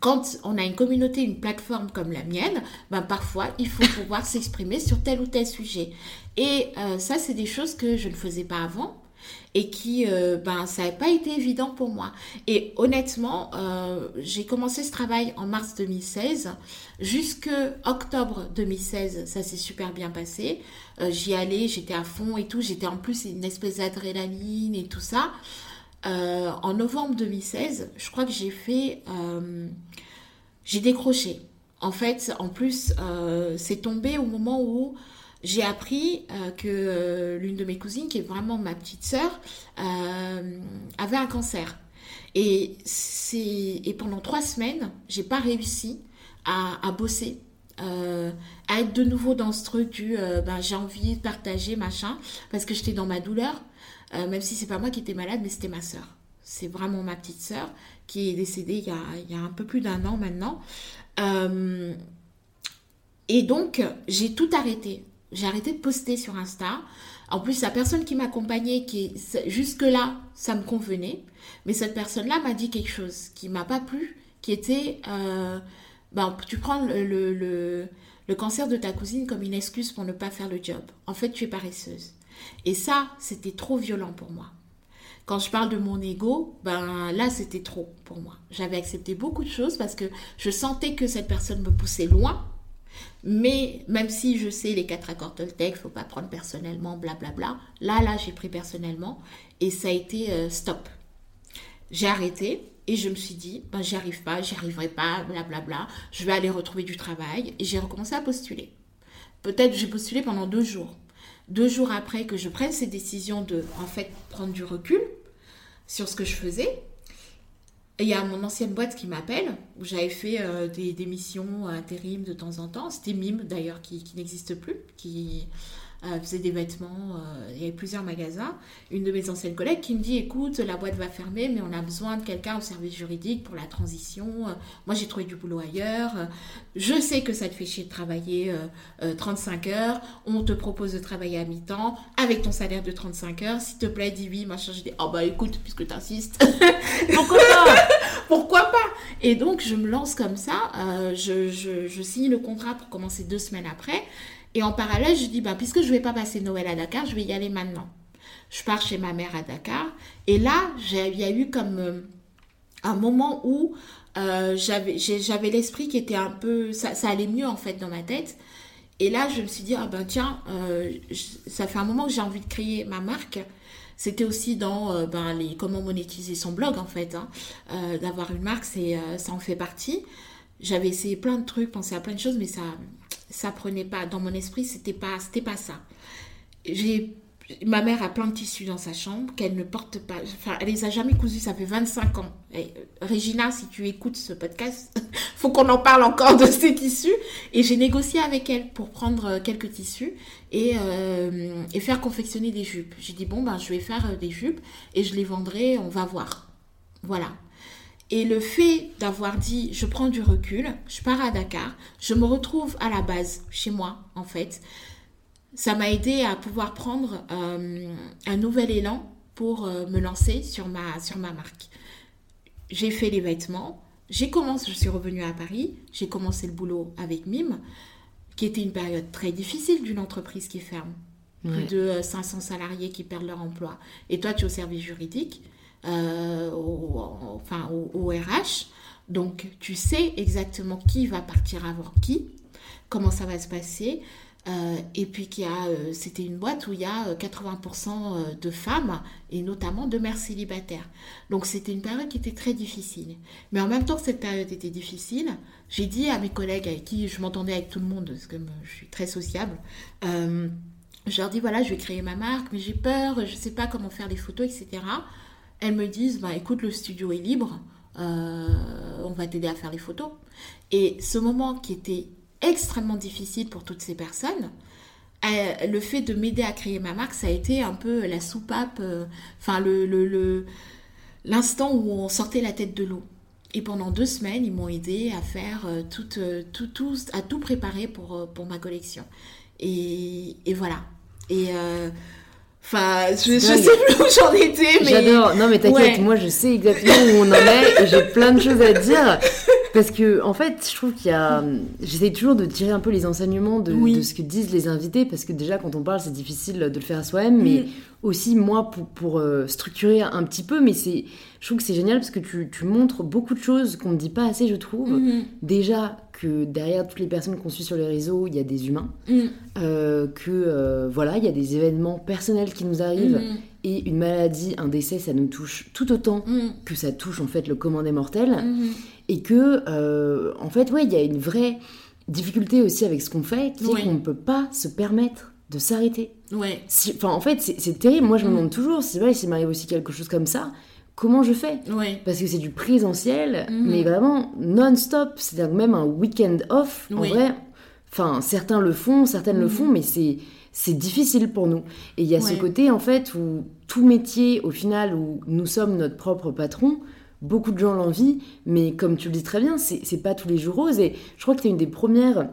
quand on a une communauté, une plateforme comme la mienne, ben parfois, il faut pouvoir s'exprimer sur tel ou tel sujet. Et euh, ça, c'est des choses que je ne faisais pas avant et qui, euh, ben, ça n'a pas été évident pour moi. Et honnêtement, euh, j'ai commencé ce travail en mars deux mille seize. Jusqu'octobre deux mille seize, ça s'est super bien passé. Euh, j'y allais, j'étais à fond et tout. J'étais en plus une espèce d'adrénaline et tout ça. Euh, en novembre deux mille seize, je crois que j'ai fait, euh, j'ai décroché. En fait, en plus, euh, c'est tombé au moment où j'ai appris euh, que euh, l'une de mes cousines, qui est vraiment ma petite sœur, euh, avait un cancer. Et, c'est, et pendant trois semaines, j'ai pas réussi à, à bosser. euh, à être de nouveau dans ce truc du euh, ben, j'ai envie de partager, machin, parce que j'étais dans ma douleur, euh, même si c'est pas moi qui étais malade, mais c'était ma sœur. C'est vraiment ma petite sœur qui est décédée il y a, il y a un peu plus d'un an maintenant. Euh, et donc, j'ai tout arrêté. J'ai arrêté de poster sur Insta. En plus, la personne qui m'accompagnait, qui jusque-là, ça me convenait. Mais cette personne-là m'a dit quelque chose qui ne m'a pas plu, qui était... Euh, ben, tu prends le, le, le, le cancer de ta cousine comme une excuse pour ne pas faire le job. En fait, tu es paresseuse. Et ça, c'était trop violent pour moi. Quand je parle de mon ego, ben là, c'était trop pour moi. J'avais accepté beaucoup de choses parce que je sentais que cette personne me poussait loin. Mais même si je sais les quatre accords Toltec, il ne faut pas prendre personnellement, blablabla. Là, là, j'ai pris personnellement et ça a été euh, stop. J'ai arrêté et je me suis dit, ben, j'y arrive pas, j'y arriverai pas, blablabla. Je vais aller retrouver du travail et j'ai recommencé à postuler. Peut-être j'ai postulé pendant deux jours. Deux jours après que je prenne ces décisions de, en fait, prendre du recul sur ce que je faisais, il y a mon ancienne boîte qui m'appelle, où j'avais fait euh, des, des missions intérim de temps en temps. C'était Mim, d'ailleurs, qui, qui n'existe plus, qui euh, faisait des vêtements. Euh, il y avait plusieurs magasins. Une de mes anciennes collègues qui me dit, écoute, la boîte va fermer, mais on a besoin de quelqu'un au service juridique pour la transition. Moi, j'ai trouvé du boulot ailleurs. Je sais que ça te fait chier de travailler euh, euh, trente-cinq heures. On te propose de travailler à mi-temps avec ton salaire de trente-cinq heures. S'il te plaît, dis oui. Machin. Je dis, oh bah écoute, puisque t'insistes. Pourquoi pas? Pourquoi pas? Et donc, je me lance comme ça. Euh, je, je, je signe le contrat pour commencer deux semaines après. Et en parallèle, je dis, bah, puisque je ne vais pas passer Noël à Dakar, je vais y aller maintenant. Je pars chez ma mère à Dakar. Et là, il y a eu comme euh, un moment où euh, j'avais, j'avais l'esprit qui était un peu... Ça, ça allait mieux, en fait, dans ma tête. Et là, je me suis dit, ah ben tiens, euh, je, ça fait un moment que j'ai envie de créer ma marque. C'était aussi dans euh, ben, les, comment monétiser son blog, en fait. Hein. Euh, d'avoir une marque, c'est, euh, ça en fait partie. J'avais essayé plein de trucs, pensé à plein de choses, mais ça... ça prenait pas, dans mon esprit, c'était pas, c'était pas ça. J'ai, ma mère a plein de tissus dans sa chambre qu'elle ne porte pas, enfin, elle les a jamais cousus, ça fait vingt-cinq ans. Et, Régina, si tu écoutes ce podcast, faut qu'on en parle encore de ces tissus. Et j'ai négocié avec elle pour prendre quelques tissus et, euh, et faire confectionner des jupes. J'ai dit, bon, ben, je vais faire des jupes et je les vendrai, on va voir. Voilà. Et le fait d'avoir dit, je prends du recul, je pars à Dakar, je me retrouve à la base, chez moi, en fait, ça m'a aidé à pouvoir prendre euh, un nouvel élan pour euh, me lancer sur ma, sur ma marque. J'ai fait les vêtements, j'ai commencé, je suis revenue à Paris, j'ai commencé le boulot avec Mim, qui était une période très difficile d'une entreprise qui ferme. Ouais. Plus de cinq cents salariés qui perdent leur emploi. Et toi, tu es au service juridique. Euh, au, au, enfin, au, au R H, donc tu sais exactement qui va partir avant qui, comment ça va se passer, euh, et puis qu'il y a, euh, c'était une boîte où il y a euh, quatre-vingts pour cent de femmes et notamment de mères célibataires, donc c'était une période qui était très difficile. Mais en même temps que cette période était difficile, j'ai dit à mes collègues avec qui je m'entendais avec tout le monde, parce que je suis très sociable, euh, je leur dis voilà, je vais créer ma marque, mais j'ai peur, je sais pas comment faire les photos, etc. Elles me disent, bah, écoute, le studio est libre, euh, on va t'aider à faire les photos. Et ce moment qui était extrêmement difficile pour toutes ces personnes, euh, le fait de m'aider à créer ma marque, ça a été un peu la soupape, enfin, euh, le, le, le, l'instant où on sortait la tête de l'eau. Et pendant deux semaines, ils m'ont aidé à faire euh, tout, euh, tout, tout, à tout préparer pour, euh, pour ma collection. Et, et voilà. Et... Euh, Enfin, je, je sais plus où j'en étais, mais... J'adore. Non, mais t'inquiète, ouais. Moi, je sais exactement où on en est et j'ai plein de choses à dire. Parce que, en fait, je trouve qu'il y a... J'essaie toujours de tirer un peu les enseignements de, oui. de ce que disent les invités, parce que déjà, quand on parle, c'est difficile de le faire à soi-même, mais mm. aussi, moi, pour, pour euh, structurer un petit peu. Mais c'est... je trouve que c'est génial parce que tu, tu montres beaucoup de choses qu'on ne dit pas assez, je trouve. Mm. Déjà... que derrière toutes les personnes qu'on suit sur les réseaux, il y a des humains, mm. euh, que euh, voilà, il y a des événements personnels qui nous arrivent, mm. et une maladie, un décès, ça nous touche tout autant mm. que ça touche en fait le commun des mortels, mm. et que euh, en fait, ouais, il y a une vraie difficulté aussi avec ce qu'on fait, qui ouais. est qu'on ne peut pas se permettre de s'arrêter. Ouais. Si, enfin, en fait, c'est, c'est terrible. Moi, je mm. me demande toujours, c'est vrai, s'il m'arrive aussi quelque chose comme ça. Comment je fais ? Oui. Parce que c'est du présentiel, mmh. mais vraiment non-stop. C'est-à-dire même un week-end off, oui. en vrai, Enfin, certains le font, certaines mmh. le font, mais c'est, c'est difficile pour nous. Et il y a ouais. ce côté, en fait, où tout métier, au final, où nous sommes notre propre patron, beaucoup de gens l'envient, mais comme tu le dis très bien, c'est, c'est pas tous les jours rose. Et je crois que t'es une des premières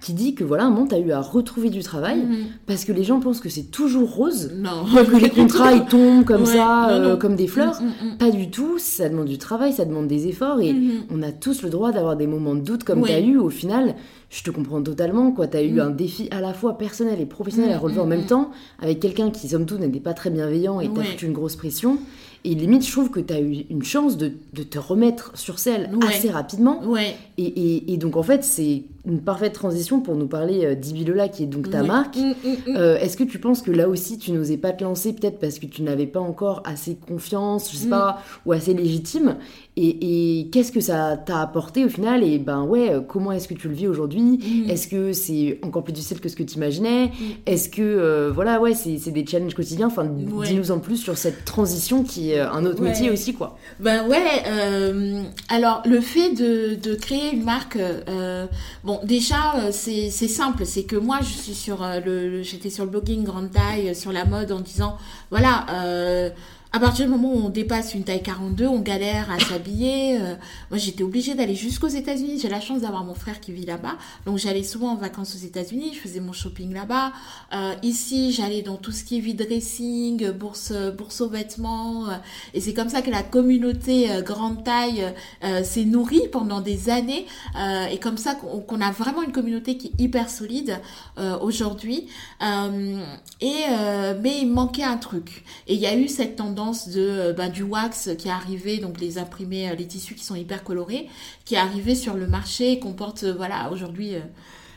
qui dit que voilà, un moment, t'as eu à retrouver du travail, mmh. parce que les gens pensent que c'est toujours rose, non. que les contrats, ils tombent comme ouais. ça, non, non. Euh, comme des fleurs. Mmh, mmh. Pas du tout, ça demande du travail, ça demande des efforts, et mmh. on a tous le droit d'avoir des moments de doute comme ouais. t'as eu, au final... Je te comprends totalement, quoi. T'as eu mmh. un défi à la fois personnel et professionnel mmh, à relever mmh, en même mmh. temps, avec quelqu'un qui, somme toute, n'était pas très bienveillant et t'as ouais. foutu une grosse pression. Et limite, je trouve que t'as eu une chance de, de te remettre sur selle ouais. assez rapidement. Ouais. Et, et, et donc, en fait, c'est une parfaite transition pour nous parler d'Ibilola, qui est donc ta ouais. marque. Mmh, mmh, mmh. Euh, est-ce que tu penses que là aussi, tu n'osais pas te lancer, peut-être parce que tu n'avais pas encore assez confiance, je sais mmh. pas, ou assez légitime ? Et, et qu'est-ce que ça t'a apporté au final ? Et ben ouais, comment est-ce que tu le vis aujourd'hui ? Mmh. Est-ce que c'est encore plus difficile que ce que tu imaginais ? Mmh. Est-ce que, euh, voilà, ouais, c'est, c'est des challenges quotidiens. Enfin, ouais. dis-nous en plus sur cette transition qui est un autre ouais. métier aussi, quoi. Ben ouais, euh, alors le fait de, de créer une marque, euh, bon, déjà, c'est, c'est simple. C'est que moi, je suis sur le, j'étais sur le blogging grande taille, sur la mode, en disant, voilà... Euh, à partir du moment où on dépasse une taille quarante-deux, on galère à s'habiller. Euh, moi, j'étais obligée d'aller jusqu'aux États-Unis. J'ai la chance d'avoir mon frère qui vit là-bas. Donc, j'allais souvent en vacances aux États-Unis. Je faisais mon shopping là-bas. Euh, ici, j'allais dans tout ce qui est vie dressing, bourse, bourse aux vêtements. Euh, et c'est comme ça que la communauté euh, grande taille euh, s'est nourrie pendant des années. Euh, et comme ça qu'on, qu'on a vraiment une communauté qui est hyper solide euh, aujourd'hui. Euh, et euh, mais il manquait un truc. Et il y a eu cette tendance de bah, du wax qui est arrivé, donc les imprimés, les tissus qui sont hyper colorés, qui est arrivé sur le marché et qu'on porte, voilà, aujourd'hui euh,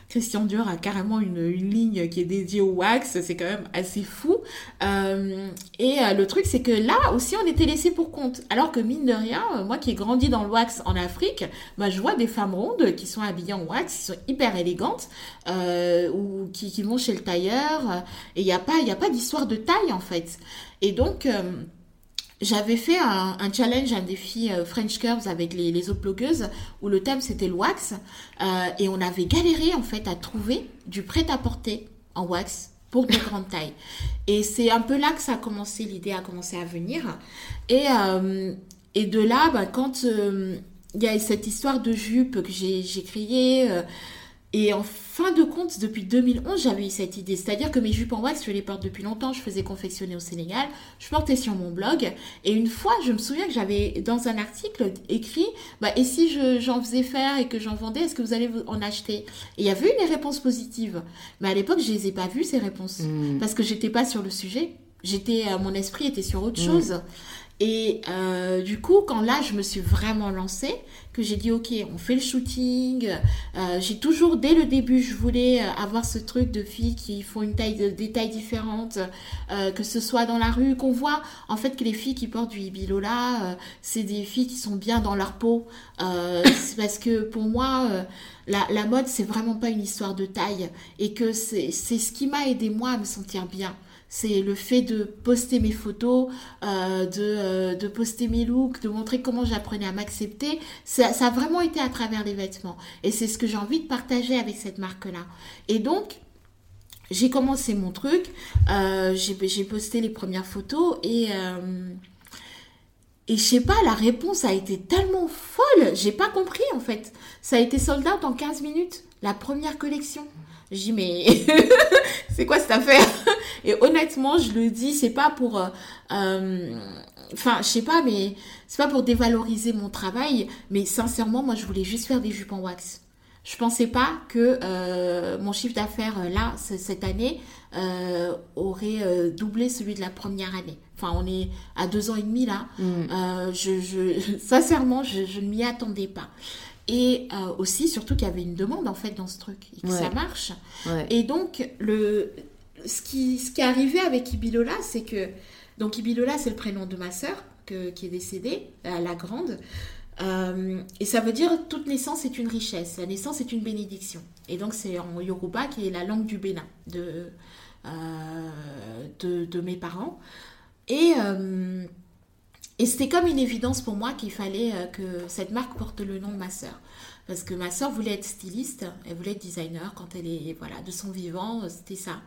Christian Dior a carrément une, une ligne qui est dédiée au wax, c'est quand même assez fou. Euh, et euh, le truc, c'est que là aussi, on était laissés pour compte. Alors que mine de rien, euh, moi qui ai grandi dans le wax en Afrique, bah, je vois des femmes rondes qui sont habillées en wax, qui sont hyper élégantes, euh, ou qui, qui vont chez le tailleur. Et il n'y a pas, y a pas d'histoire de taille, en fait. Et donc... Euh, J'avais fait un, un challenge, un défi euh, French Curves avec les, les autres blogueuses où le thème c'était le wax euh, et on avait galéré en fait à trouver du prêt-à-porter en wax pour de grandes tailles. Et c'est un peu là que ça a commencé, l'idée a commencé à venir. Et, euh, et de là, bah, quand il euh, y a cette histoire de jupe que j'ai, j'ai créée... Euh, Et en fin de compte, depuis deux mille onze, j'avais eu cette idée. C'est-à-dire que mes jupes en wax, je les porte depuis longtemps. Je faisais confectionner au Sénégal. Je portais sur mon blog. Et une fois, je me souviens que j'avais, dans un article, écrit bah, « Et si je, j'en faisais faire et que j'en vendais, est-ce que vous allez en acheter ?» Et il y avait eu des réponses positives. Mais à l'époque, je ne les ai pas vues, ces réponses. Mmh. Parce que je n'étais pas sur le sujet. J'étais, euh, mon esprit était sur autre mmh. chose. Et euh, du coup, quand là, je me suis vraiment lancée, que j'ai dit, ok, on fait le shooting. Euh, j'ai toujours, dès le début, je voulais avoir ce truc de filles qui font une taille de, des tailles différentes, euh, que ce soit dans la rue, qu'on voit en fait que les filles qui portent du Ibilola, euh, c'est des filles qui sont bien dans leur peau. Euh, c'est parce que pour moi, euh, la, la mode, c'est vraiment pas une histoire de taille et que c'est, c'est ce qui m'a aidé moi à me sentir bien. C'est le fait de poster mes photos, euh, de, euh, de poster mes looks, de montrer comment j'apprenais à m'accepter. Ça, ça a vraiment été à travers les vêtements. Et c'est ce que j'ai envie de partager avec cette marque-là. Et donc, j'ai commencé mon truc. Euh, j'ai, j'ai posté les premières photos et... Euh, Et je sais pas, la réponse a été tellement folle, j'ai pas compris en fait. Ça a été sold out en quinze minutes, la première collection. Je dis mais c'est quoi cette affaire ? Et honnêtement, je le dis, c'est pas pour... Euh, euh, Enfin, je sais pas, mais c'est pas pour dévaloriser mon travail, mais sincèrement, moi je voulais juste faire des jupes en wax. Je pensais pas que euh, mon chiffre d'affaires là, c- cette année, euh, aurait euh, doublé celui de la première année. Enfin, on est à deux ans et demi là. Mm. Euh, je, je, sincèrement, je, je ne m'y attendais pas. Et euh, aussi, surtout qu'il y avait une demande en fait dans ce truc et que ouais. ça marche. Ouais. Et donc, le, ce, qui, ce qui est arrivé avec Ibilola, c'est que. Donc, Ibilola, c'est le prénom de ma sœur que, qui est décédée, euh, la grande. Euh, et ça veut dire toute naissance est une richesse, la naissance est une bénédiction. Et donc c'est en Yoruba qui est la langue du Bénin de, euh, de, de mes parents. Et, euh, Et c'était comme une évidence pour moi qu'il fallait que cette marque porte le nom de ma sœur. Parce que ma sœur voulait être styliste, elle voulait être designer quand elle est, voilà, de son vivant, c'était ça.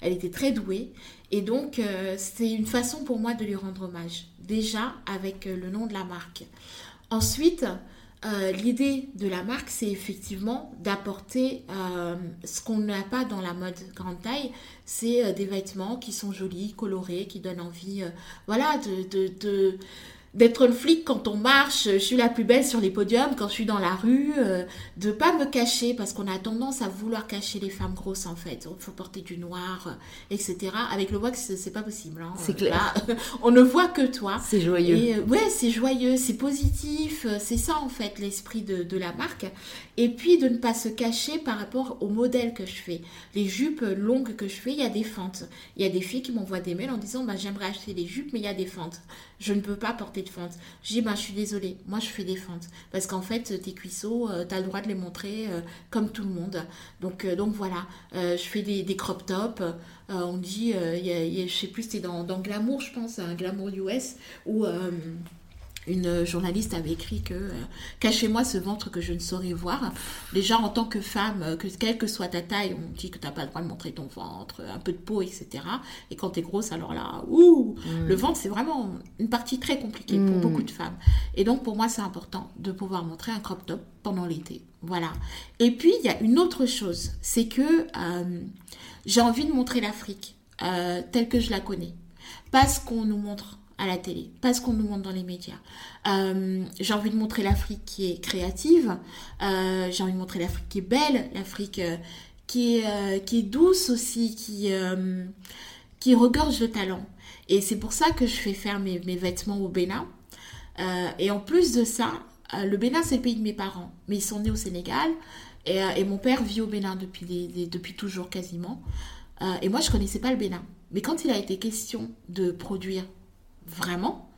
Elle était très douée. Et donc, euh, c'était une façon pour moi de lui rendre hommage, déjà avec le nom de la marque. Ensuite, euh, l'idée de la marque, c'est effectivement d'apporter euh, ce qu'on n'a pas dans la mode grande taille, c'est euh, des vêtements qui sont jolis, colorés, qui donnent envie, euh, voilà, de... de, de d'être le flic quand on marche, je suis la plus belle sur les podiums quand je suis dans la rue, euh, de pas me cacher parce qu'on a tendance à vouloir cacher les femmes grosses en fait. Il faut porter du noir, euh, et cetera. Avec le voile, c'est, c'est pas possible. Hein. C'est clair. Là, on ne voit que toi. C'est joyeux. Et, euh, ouais, c'est joyeux, c'est positif, euh, c'est ça en fait l'esprit de, de la marque. Et puis de ne pas se cacher par rapport au modèle que je fais. Les jupes longues que je fais, il y a des fentes. Il y a des filles qui m'envoient des mails en disant bah, j'aimerais acheter des jupes mais il y a des fentes. Je ne peux pas porter de fentes. Je dis, ben, je suis désolée, moi je fais des fentes. Parce qu'en fait, tes cuissots, euh, tu as le droit de les montrer euh, comme tout le monde. Donc, euh, donc voilà, euh, je fais des, des crop tops. Euh, on dit, euh, y a, y a, je sais plus, c'était dans, dans Glamour, je pense, hein, Glamour U S, où euh, une journaliste avait écrit que euh, « Cachez-moi ce ventre que je ne saurais voir ». Déjà, en tant que femme, que, quelle que soit ta taille, on dit que tu n'as pas le droit de montrer ton ventre, un peu de peau, et cetera. Et quand tu es grosse, alors là, ouh, mmh. le ventre, c'est vraiment une partie très compliquée pour mmh. beaucoup de femmes. Et donc, pour moi, c'est important de pouvoir montrer un crop top pendant l'été. Voilà. Et puis, il y a une autre chose, c'est que euh, j'ai envie de montrer l'Afrique euh, telle que je la connais. Pas ce qu'on nous montre à la télé, pas ce qu'on nous montre dans les médias. Euh, j'ai envie de montrer l'Afrique qui est créative, euh, j'ai envie de montrer l'Afrique qui est belle, l'Afrique euh, qui, est, euh, qui est douce aussi, qui, euh, qui regorge de talent. Et c'est pour ça que je fais faire mes, mes vêtements au Bénin. Euh, et en plus de ça, euh, le Bénin, c'est le pays de mes parents, mais ils sont nés au Sénégal, et, et mon père vit au Bénin depuis, des, des, depuis toujours quasiment. Euh, et moi, je ne connaissais pas le Bénin. Mais quand il a été question de produire vraiment,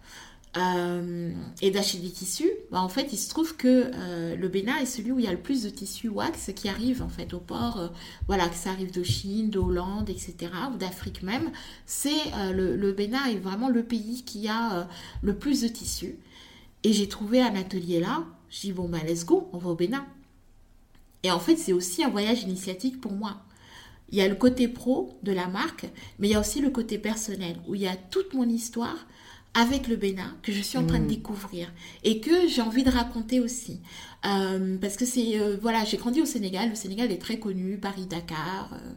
euh, et d'acheter des tissus, bah en fait, il se trouve que euh, le Bénin est celui où il y a le plus de tissus wax qui arrivent en fait au port, euh, voilà, que ça arrive de Chine, de Hollande, et cetera, ou d'Afrique même. C'est, euh, le, le Bénin est vraiment le pays qui a euh, le plus de tissus. Et j'ai trouvé un atelier là, j'ai dit bon ben bah, let's go, on va au Bénin. Et en fait, c'est aussi un voyage initiatique pour moi. Il y a le côté pro de la marque, mais il y a aussi le côté personnel, où il y a toute mon histoire avec le Bénin que je suis en train de découvrir et que j'ai envie de raconter aussi. Euh, parce que c'est, euh, voilà, j'ai grandi au Sénégal, le Sénégal est très connu, Paris, Dakar, euh,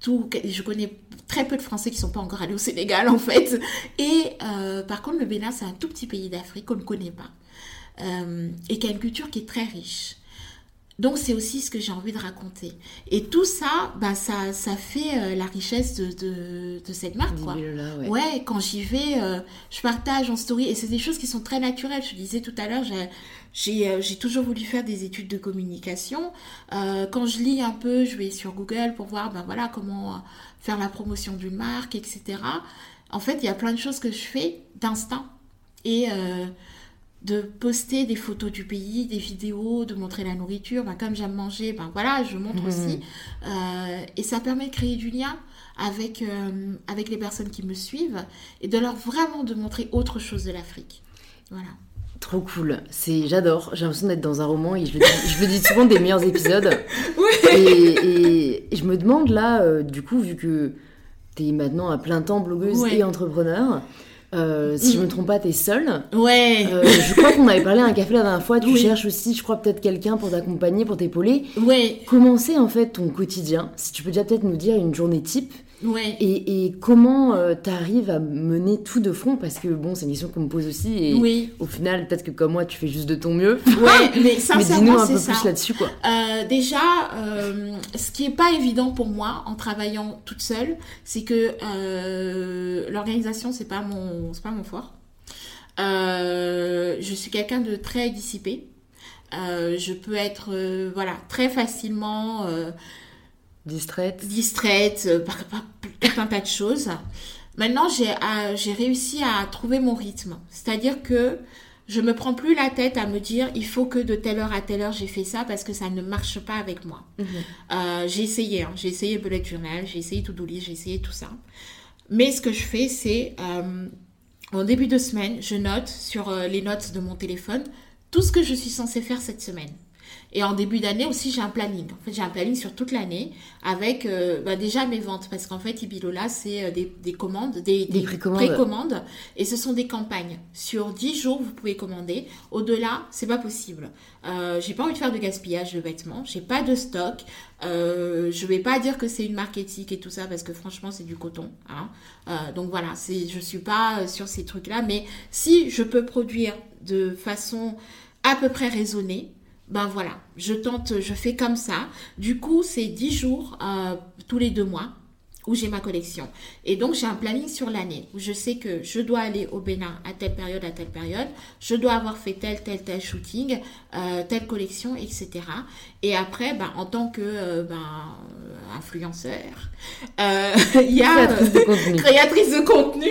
tout, je connais très peu de Français qui ne sont pas encore allés au Sénégal en fait. Et euh, par contre, le Bénin, c'est un tout petit pays d'Afrique qu'on ne connaît pas euh, et qui a une culture qui est très riche. Donc, c'est aussi ce que j'ai envie de raconter. Et tout ça, bah, ça, ça fait euh, la richesse de, de, de cette marque, quoi. Là, ouais. ouais, quand j'y vais, euh, je partage en story. Et c'est des choses qui sont très naturelles. Je disais tout à l'heure, j'ai, j'ai, j'ai toujours voulu faire des études de communication. Euh, quand je lis un peu, je vais sur Google pour voir ben, voilà, comment faire la promotion d'une marque, et cetera. En fait, il y a plein de choses que je fais d'instinct. Et... Euh, de poster des photos du pays, des vidéos, de montrer la nourriture. Ben, comme j'aime manger, ben, voilà, je montre mmh. aussi. Euh, et ça permet de créer du lien avec, euh, avec les personnes qui me suivent et de leur vraiment de montrer autre chose de l'Afrique. Voilà. Trop cool. C'est, j'adore. J'ai l'impression d'être dans un roman et je le dis, je le dis souvent des meilleurs épisodes. Oui. Et, et, et je me demande là, euh, du coup, vu que tu es maintenant à plein temps blogueuse ouais. et entrepreneur, Euh, si mmh. je me trompe pas, t'es seule. Ouais. Euh, je crois qu'on avait parlé à un café la dernière fois. Tu oui. cherches aussi, je crois, peut-être quelqu'un pour t'accompagner, pour t'épauler. Ouais. Comment c'est en fait ton quotidien ? Si tu peux déjà peut-être nous dire une journée type. Ouais. Et, et comment euh, t'arrives à mener tout de front ? Parce que bon, c'est une question qu'on me pose aussi. Et oui. Au final, peut-être que comme moi, tu fais juste de ton mieux. Ouais. mais sincèrement, mais dis-nous un c'est peu ça. Plus là-dessus, quoi. Euh, déjà, euh, ce qui est pas évident pour moi en travaillant toute seule, c'est que euh, l'organisation, c'est pas mon c'est pas mon fort. Euh, je suis quelqu'un de très dissipé. Euh, je peux être euh, voilà, très facilement euh, distraite, distraite euh, par, par, par un tas de choses. Maintenant, j'ai, à, j'ai réussi à trouver mon rythme. C'est-à-dire que je ne me prends plus la tête à me dire il faut que de telle heure à telle heure j'ai fait ça parce que ça ne marche pas avec moi. Mmh. Euh, j'ai essayé. Hein, j'ai essayé bullet journal, j'ai essayé to-do list, j'ai essayé tout ça. Mais ce que je fais, c'est... Euh, en début de semaine, je note sur les notes de mon téléphone tout ce que je suis censée faire cette semaine. Et en début d'année aussi, j'ai un planning. En fait, j'ai un planning sur toute l'année avec euh, bah déjà mes ventes. Parce qu'en fait, Ibilola, c'est des, des commandes, des, des, des précommandes. précommandes. Et ce sont des campagnes. Sur dix jours, vous pouvez commander. Au-delà, c'est pas possible. Euh, j'ai pas envie de faire de gaspillage de vêtements. J'ai pas de stock. Euh, je vais pas dire que c'est une marque éthique et tout ça parce que franchement, c'est du coton. Hein. Euh, donc voilà, c'est, je suis pas sur ces trucs-là. Mais si je peux produire de façon à peu près raisonnée, ben voilà, je tente, je fais comme ça. Du coup, c'est dix jours euh, tous les deux mois où j'ai ma collection. Et donc, j'ai un planning sur l'année où je sais que je dois aller au Bénin à telle période, à telle période. Je dois avoir fait tel, tel, tel shooting, euh, telle collection, et cetera. Et après, ben, en tant que euh, ben, influenceur, euh, il y a créatrice de contenu. créatrice de contenu,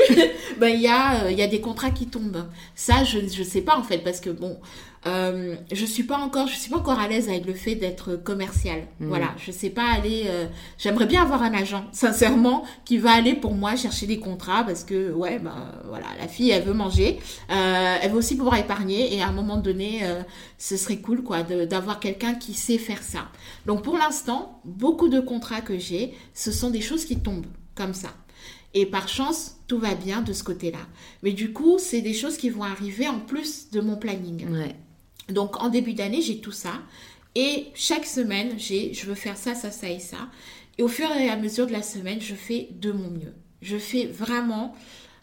ben, il y a, il y a des contrats qui tombent. Ça, je ne sais pas en fait parce que bon... Euh, je suis pas encore, je suis pas encore à l'aise avec le fait d'être commerciale. Mmh. Voilà, je sais pas aller. Euh, j'aimerais bien avoir un agent, sincèrement, qui va aller pour moi chercher des contrats parce que ouais, ben bah, voilà, la fille elle veut manger, euh, elle veut aussi pouvoir épargner et à un moment donné, euh, ce serait cool quoi de, d'avoir quelqu'un qui sait faire ça. Donc pour l'instant, beaucoup de contrats que j'ai, ce sont des choses qui tombent comme ça. Et par chance, tout va bien de ce côté-là. Mais du coup, c'est des choses qui vont arriver en plus de mon planning. Ouais. Donc, en début d'année, j'ai tout ça. Et chaque semaine, j'ai, je veux faire ça, ça, ça et ça. Et au fur et à mesure de la semaine, je fais de mon mieux. Je fais vraiment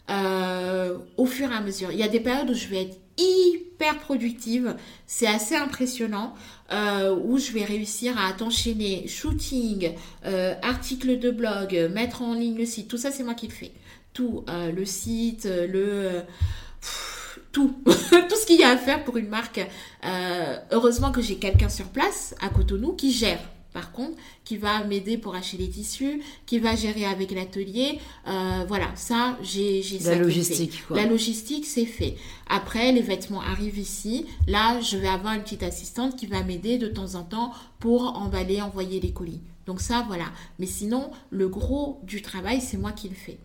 euh, au fur et à mesure. Il y a des périodes où je vais être hyper productive. C'est assez impressionnant. Euh, où je vais réussir à t'enchaîner shooting, euh, articles de blog, mettre en ligne le site. Tout ça, c'est moi qui le fais. Tout. Euh, le site, le... Pff, Tout, tout ce qu'il y a à faire pour une marque. Euh, heureusement que j'ai quelqu'un sur place à Cotonou qui gère, par contre, qui va m'aider pour acheter les tissus, qui va gérer avec l'atelier. Euh, voilà, ça, j'ai, j'ai ça. La logistique, quoi. La logistique, c'est fait. Après, les vêtements arrivent ici. Là, je vais avoir une petite assistante qui va m'aider de temps en temps pour emballer, envoyer les colis. Donc ça, voilà. Mais sinon, le gros du travail, c'est moi qui le fais.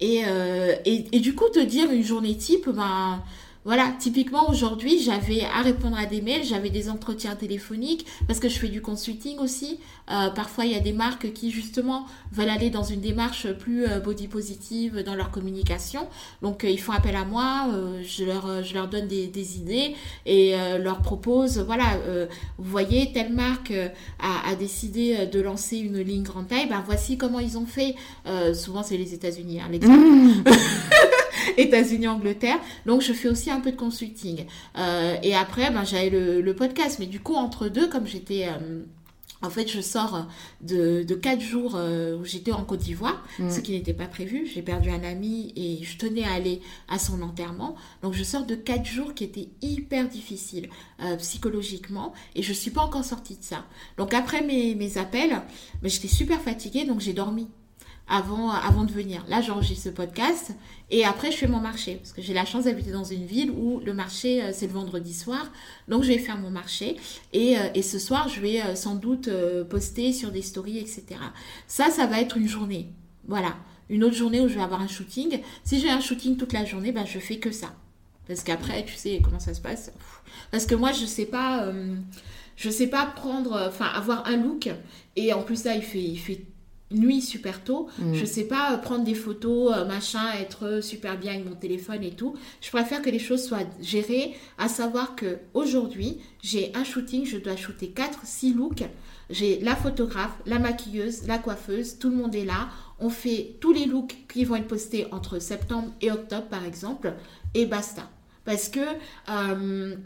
Et, euh, et, et du coup, te dire une journée type, ben voilà, typiquement aujourd'hui, j'avais à répondre à des mails, j'avais des entretiens téléphoniques parce que je fais du consulting aussi. Euh, parfois, il y a des marques qui justement veulent aller dans une démarche plus euh, body positive dans leur communication. Donc, euh, ils font appel à moi, euh, je, leur, je leur donne des, des idées et euh, leur propose, voilà, euh, vous voyez, telle marque euh, a, a décidé de lancer une ligne grande taille, ben voici comment ils ont fait. Euh, souvent, c'est les États-Unis, hein, l'exemple. Mmh. États-Unis, Angleterre. Donc, je fais aussi un peu de consulting. Euh, et après, ben, j'avais le, le podcast. Mais du coup, entre deux, comme j'étais... Euh, en fait, je sors de, de quatre jours euh, où j'étais en Côte d'Ivoire, mmh. ce qui n'était pas prévu. J'ai perdu un ami et je tenais à aller à son enterrement. Donc, je sors de quatre jours qui étaient hyper difficiles euh, psychologiquement et je ne suis pas encore sortie de ça. Donc, après mes, mes appels, ben, j'étais super fatiguée, donc j'ai dormi. Avant, avant de venir. Là, j'enregistre ce podcast et après, je fais mon marché parce que j'ai la chance d'habiter dans une ville où le marché, c'est le vendredi soir. Donc, je vais faire mon marché et, et ce soir, je vais sans doute poster sur des stories, et cetera. Ça, ça va être une journée. Voilà. Une autre journée où je vais avoir un shooting. Si j'ai un shooting toute la journée, ben, je fais que ça. Parce qu'après, tu sais comment ça se passe. Parce que moi, je sais pas, euh, je sais pas prendre, enfin, avoir un look et en plus, là, il fait, il fait nuit super tôt, mmh. je sais pas euh, prendre des photos, euh, machin, être super bien avec mon téléphone et tout. Je préfère que les choses soient gérées, à savoir que aujourd'hui, j'ai un shooting, je dois shooter quatre six looks. J'ai la photographe, la maquilleuse, la coiffeuse, tout le monde est là. On fait tous les looks qui vont être postés entre septembre et octobre par exemple et basta. Parce que euh,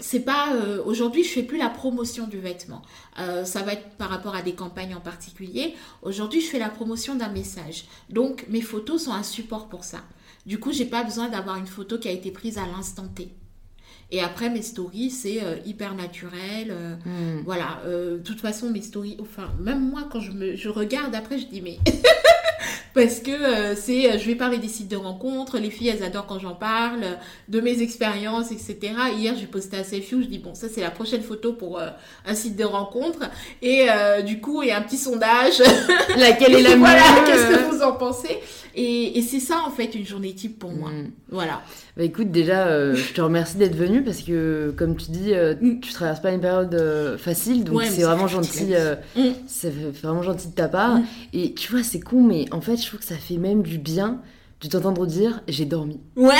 c'est pas euh, aujourd'hui je fais plus la promotion du vêtement, euh, ça va être par rapport à des campagnes en particulier. Aujourd'hui je fais la promotion d'un message, donc mes photos sont un support pour ça. Du coup j'ai pas besoin d'avoir une photo qui a été prise à l'instant T. Et après mes stories c'est euh, hyper naturel, euh, mm. voilà. Euh, de toute façon mes stories, enfin même moi quand je me je regarde après je dis mais parce que euh, c'est, euh, je vais parler des sites de rencontres, les filles elles adorent quand j'en parle, euh, de mes expériences, et cetera. Hier j'ai posté à Selfie, je dis bon ça c'est la prochaine photo pour euh, un site de rencontre, et euh, du coup il y a un petit sondage, laquelle est la mienne. Voilà, qu'est-ce que vous en pensez? Et, et c'est ça en fait une journée type pour moi. Mmh. Voilà. Bah écoute, déjà euh, je te remercie d'être venue parce que comme tu dis, euh, tu traverses pas une période euh, facile, donc ouais, c'est vraiment gentil, euh, mmh. c'est vraiment gentil de ta part. Mmh. Et tu vois, c'est con, mais en fait, je trouve que ça fait même du bien de t'entendre dire j'ai dormi. Ouais.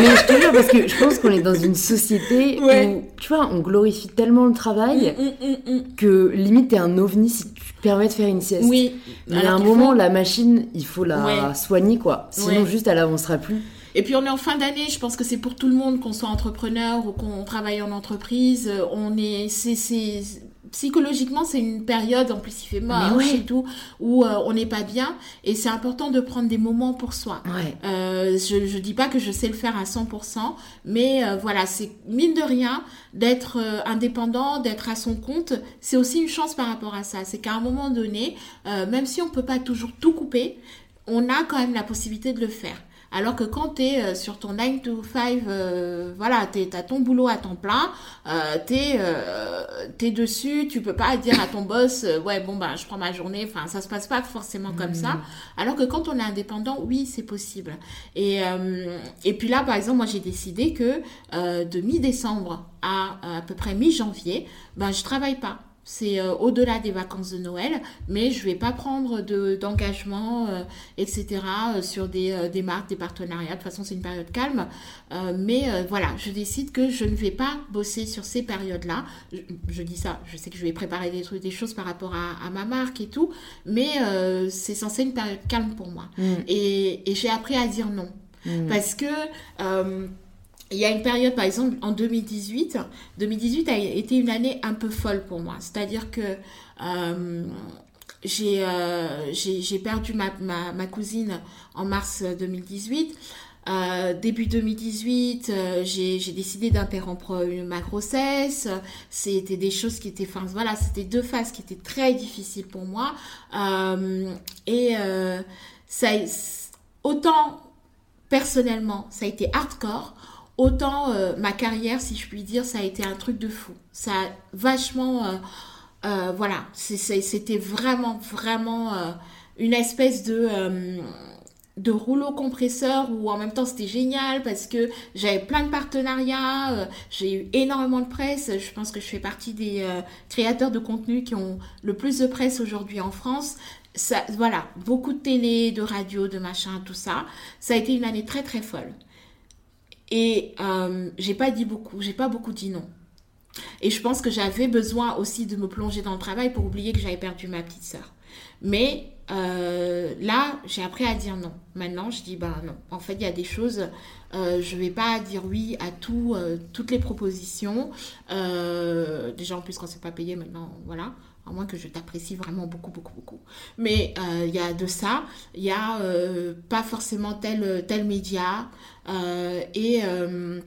Mais je te jure, parce que je pense qu'on est dans une société ouais. où, tu vois, on glorifie tellement le travail mm, mm, mm, mm. que limite t'es un ovni si tu te permets de faire une sieste. Oui. Mais à un moment, faut... la machine, il faut la ouais. soigner, quoi. Sinon, ouais. juste, elle avancera plus. Et puis on est en fin d'année, je pense que c'est pour tout le monde, qu'on soit entrepreneur ou qu'on travaille en entreprise, on est, c'est, c'est, psychologiquement c'est une période, en plus il fait moche ouais. et tout, où euh, on n'est pas bien, et c'est important de prendre des moments pour soi. Ouais. Euh, je, je dis pas que je sais le faire à cent pour cent, mais euh, voilà, c'est mine de rien, d'être euh, indépendant, d'être à son compte, c'est aussi une chance par rapport à ça. C'est qu'à un moment donné, euh, même si on peut pas toujours tout couper, on a quand même la possibilité de le faire. Alors que quand t'es euh, sur ton nine to five, euh, voilà, t'es, t'as ton boulot à temps plein, euh, t'es, euh, t'es dessus, tu peux pas dire à ton boss, euh, ouais, bon, ben, je prends ma journée, enfin, ça se passe pas forcément comme mmh. ça. Alors que quand on est indépendant, oui, c'est possible. Et, euh, et puis là, par exemple, moi, j'ai décidé que euh, de mi-décembre à à peu près mi-janvier, ben, je travaille pas. C'est euh, au-delà des vacances de Noël, mais je vais pas prendre de, d'engagement, euh, et cetera, euh, sur des, euh, des marques, des partenariats. De toute façon, c'est une période calme. Euh, mais euh, voilà, je décide que je ne vais pas bosser sur ces périodes-là. Je, je dis ça, je sais que je vais préparer des trucs, des choses par rapport à, à ma marque et tout, mais euh, c'est censé être une période calme pour moi. Mmh. Et, et j'ai appris à dire non. Mmh. Parce que... Euh, il y a une période, par exemple, en deux mille dix-huit. deux mille dix-huit a été une année un peu folle pour moi. C'est-à-dire que euh, j'ai, euh, j'ai, j'ai perdu ma, ma, ma cousine en mars deux mille dix-huit. Euh, début deux mille dix-huit, euh, j'ai, j'ai décidé d'interrompre ma grossesse. C'était des choses qui étaient... Enfin, voilà, c'était deux phases qui étaient très difficiles pour moi. Euh, et euh, ça, autant, personnellement, ça a été hardcore... Autant euh, ma carrière, si je puis dire, ça a été un truc de fou. Ça a vachement... Euh, euh, voilà, c'est, c'est, c'était vraiment, vraiment euh, une espèce de, euh, de rouleau compresseur où en même temps c'était génial parce que j'avais plein de partenariats, euh, j'ai eu énormément de presse. Je pense que je fais partie des euh, créateurs de contenu qui ont le plus de presse aujourd'hui en France. Ça, voilà, beaucoup de télé, de radio, de machin, tout ça. Ça a été une année très, très folle. Et euh, j'ai pas dit beaucoup, j'ai pas beaucoup dit non. Et je pense que j'avais besoin aussi de me plonger dans le travail pour oublier que j'avais perdu ma petite sœur. Mais euh, là, j'ai appris à dire non. Maintenant, je dis ben non. En fait, il y a des choses, euh, je vais pas dire oui à tout, euh, toutes les propositions. Euh, déjà, en plus, quand c'est pas payé, maintenant, voilà. À moins que je t'apprécie vraiment beaucoup, beaucoup, beaucoup. Mais il euh, y a de ça, il y a euh, pas forcément tel, tel média. Euh, et, euh,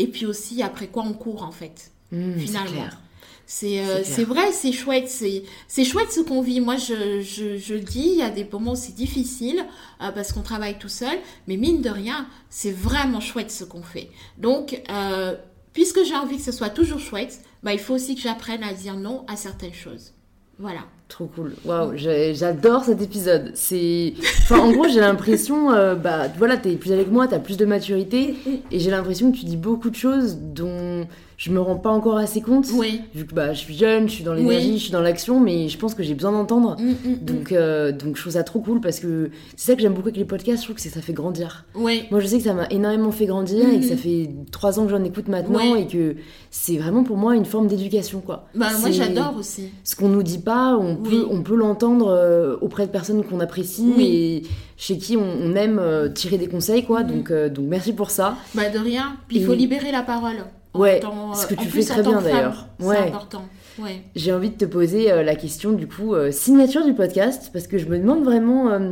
et puis aussi, après quoi on court, en fait, mmh, finalement. C'est clair. C'est, euh, c'est, c'est vrai, c'est chouette. C'est, c'est chouette ce qu'on vit. Moi, je, je, je le dis, il y a des moments où c'est difficile euh, parce qu'on travaille tout seul. Mais mine de rien, c'est vraiment chouette ce qu'on fait. Donc, euh, puisque j'ai envie que ce soit toujours chouette, bah, il faut aussi que j'apprenne à dire non à certaines choses. Voilà. Trop cool. Waouh, j'adore cet épisode. C'est... Enfin, en gros, j'ai l'impression, euh, bah, voilà, t'es plus avec moi, t'as plus de maturité, et j'ai l'impression que tu dis beaucoup de choses dont je me rends pas encore assez compte. Oui. Vu que bah, je suis jeune, je suis dans l'énergie, oui. je suis dans l'action, mais je pense que j'ai besoin d'entendre. Mm-mm-mm. Donc, euh, donc, je trouve ça trop cool parce que c'est ça que j'aime beaucoup avec les podcasts. Je trouve que c'est que ça fait grandir. Oui. Moi, je sais que ça m'a énormément fait grandir mm-hmm. et que ça fait trois ans que j'en écoute maintenant oui. et que c'est vraiment pour moi une forme d'éducation, quoi. Bah, c'est... moi, j'adore aussi. Ce qu'on nous dit pas, on On peut, oui. on peut l'entendre euh, auprès de personnes qu'on apprécie oui. et chez qui on, on aime euh, tirer des conseils, quoi. Mmh. Donc, euh, donc merci pour ça. Bah de rien. Puis il faut libérer la parole. Ouais. Temps, ce que tu fais très bien d'ailleurs. C'est ouais. important. Ouais. J'ai envie de te poser euh, la question du coup euh, signature du podcast parce que je me demande vraiment euh,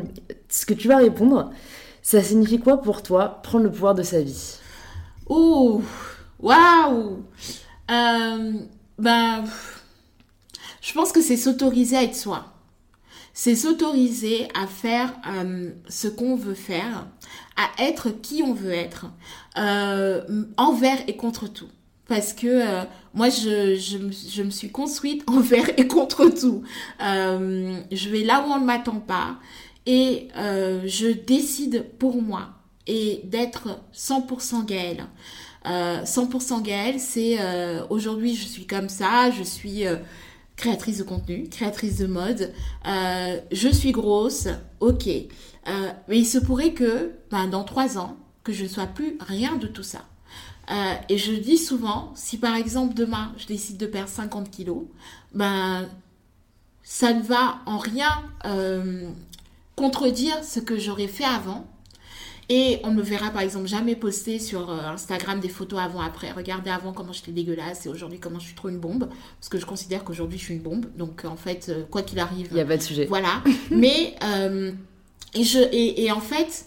ce que tu vas répondre. Ça signifie quoi pour toi prendre le pouvoir de sa vie? Ouh, waouh. Ben. Bah... Je pense que c'est s'autoriser à être soi. c'est s'autoriser à faire euh, ce qu'on veut faire, à être qui on veut être, euh, envers et contre tout. Parce que euh, moi, je, je, je me suis construite envers et contre tout. Euh, je vais là où on ne m'attend pas et euh, je décide pour moi et d'être cent pour cent Gaëlle. Euh, cent pour cent Gaëlle, c'est euh, aujourd'hui, je suis comme ça, je suis euh, créatrice de contenu, créatrice de mode, euh, je suis grosse, ok. Euh, mais il se pourrait que ben, dans trois ans, que je ne sois plus rien de tout ça. Euh, et je dis souvent, si par exemple demain, je décide de perdre cinquante kilos, ben, ça ne va en rien euh, contredire ce que j'aurais fait avant. Et on ne me verra par exemple jamais poster sur Instagram des photos avant-après. Regardez avant comment j'étais dégueulasse et aujourd'hui comment je suis trop une bombe. Parce que je considère qu'aujourd'hui je suis une bombe. Donc en fait, quoi qu'il arrive... Il n'y a pas de sujet. Voilà. Mais, euh, et, je, et, et en fait,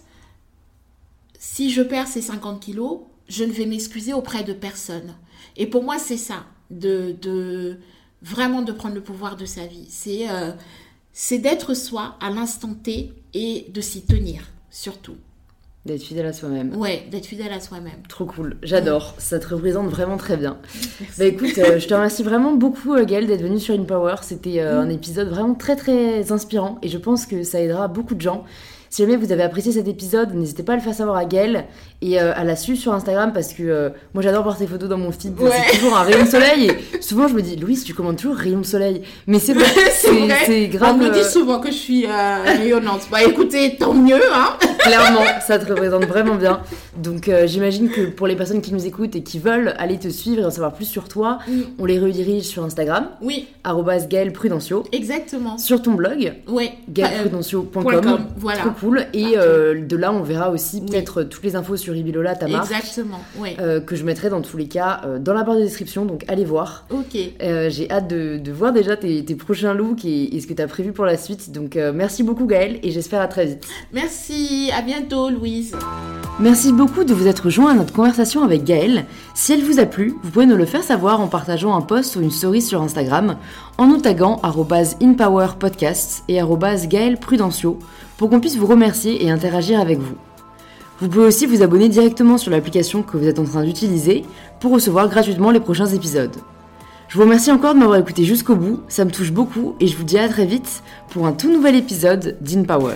si je perds ces cinquante kilos... je ne vais m'excuser auprès de personne. Et pour moi, c'est ça, de, de vraiment de prendre le pouvoir de sa vie. C'est, euh, c'est d'être soi à l'instant T et de s'y tenir, surtout. D'être fidèle à soi-même. Ouais, d'être fidèle à soi-même. Trop cool, j'adore. Ça te représente vraiment très bien. Merci. Bah écoute, euh, je te remercie vraiment beaucoup, Gaëlle, d'être venue sur InPower. C'était euh, mm. un épisode vraiment très, très inspirant. Et je pense que ça aidera beaucoup de gens. Si jamais vous avez apprécié cet épisode, n'hésitez pas à le faire savoir à Gaëlle et euh, à la suivre sur Instagram parce que euh, moi j'adore voir ses photos dans mon feed. Ouais. C'est toujours un rayon de soleil et souvent je me dis, Louise, tu commandes toujours rayon de soleil. Mais c'est vrai, c'est, c'est, vrai. c'est grave. On me dit souvent que je suis euh, rayonnante. Bah écoutez, tant mieux, hein. Clairement, ça te représente vraiment bien. Donc euh, j'imagine que pour les personnes qui nous écoutent et qui veulent aller te suivre et en savoir plus sur toi, mm. on les redirige sur Instagram. Oui. Arrobas Gaëlle Prudencio. Exactement. Sur ton blog. Oui. gaëlle prudencio point com. Voilà. Cool. Et euh, de là on verra aussi peut-être oui. toutes les infos sur Ibilola, ta marque. Exactement, oui. euh, que je mettrai dans tous les cas euh, dans la barre de description, donc allez voir. Ok. Euh, j'ai hâte de, de voir déjà tes, tes prochains looks et, et ce que tu as prévu pour la suite, donc euh, merci beaucoup Gaëlle et j'espère à très vite. Merci, à bientôt Louise. Merci beaucoup de vous être joints à notre conversation avec Gaëlle. Si elle vous a plu, vous pouvez nous le faire savoir en partageant un post ou une story sur Instagram, en nous taguant arrobase inpowerpodcasts et arrobase Gaëlle Prudencio pour qu'on puisse vous remercier et interagir avec vous. Vous pouvez aussi vous abonner directement sur l'application que vous êtes en train d'utiliser pour recevoir gratuitement les prochains épisodes. Je vous remercie encore de m'avoir écouté jusqu'au bout, ça me touche beaucoup et je vous dis à très vite pour un tout nouvel épisode d'InPower.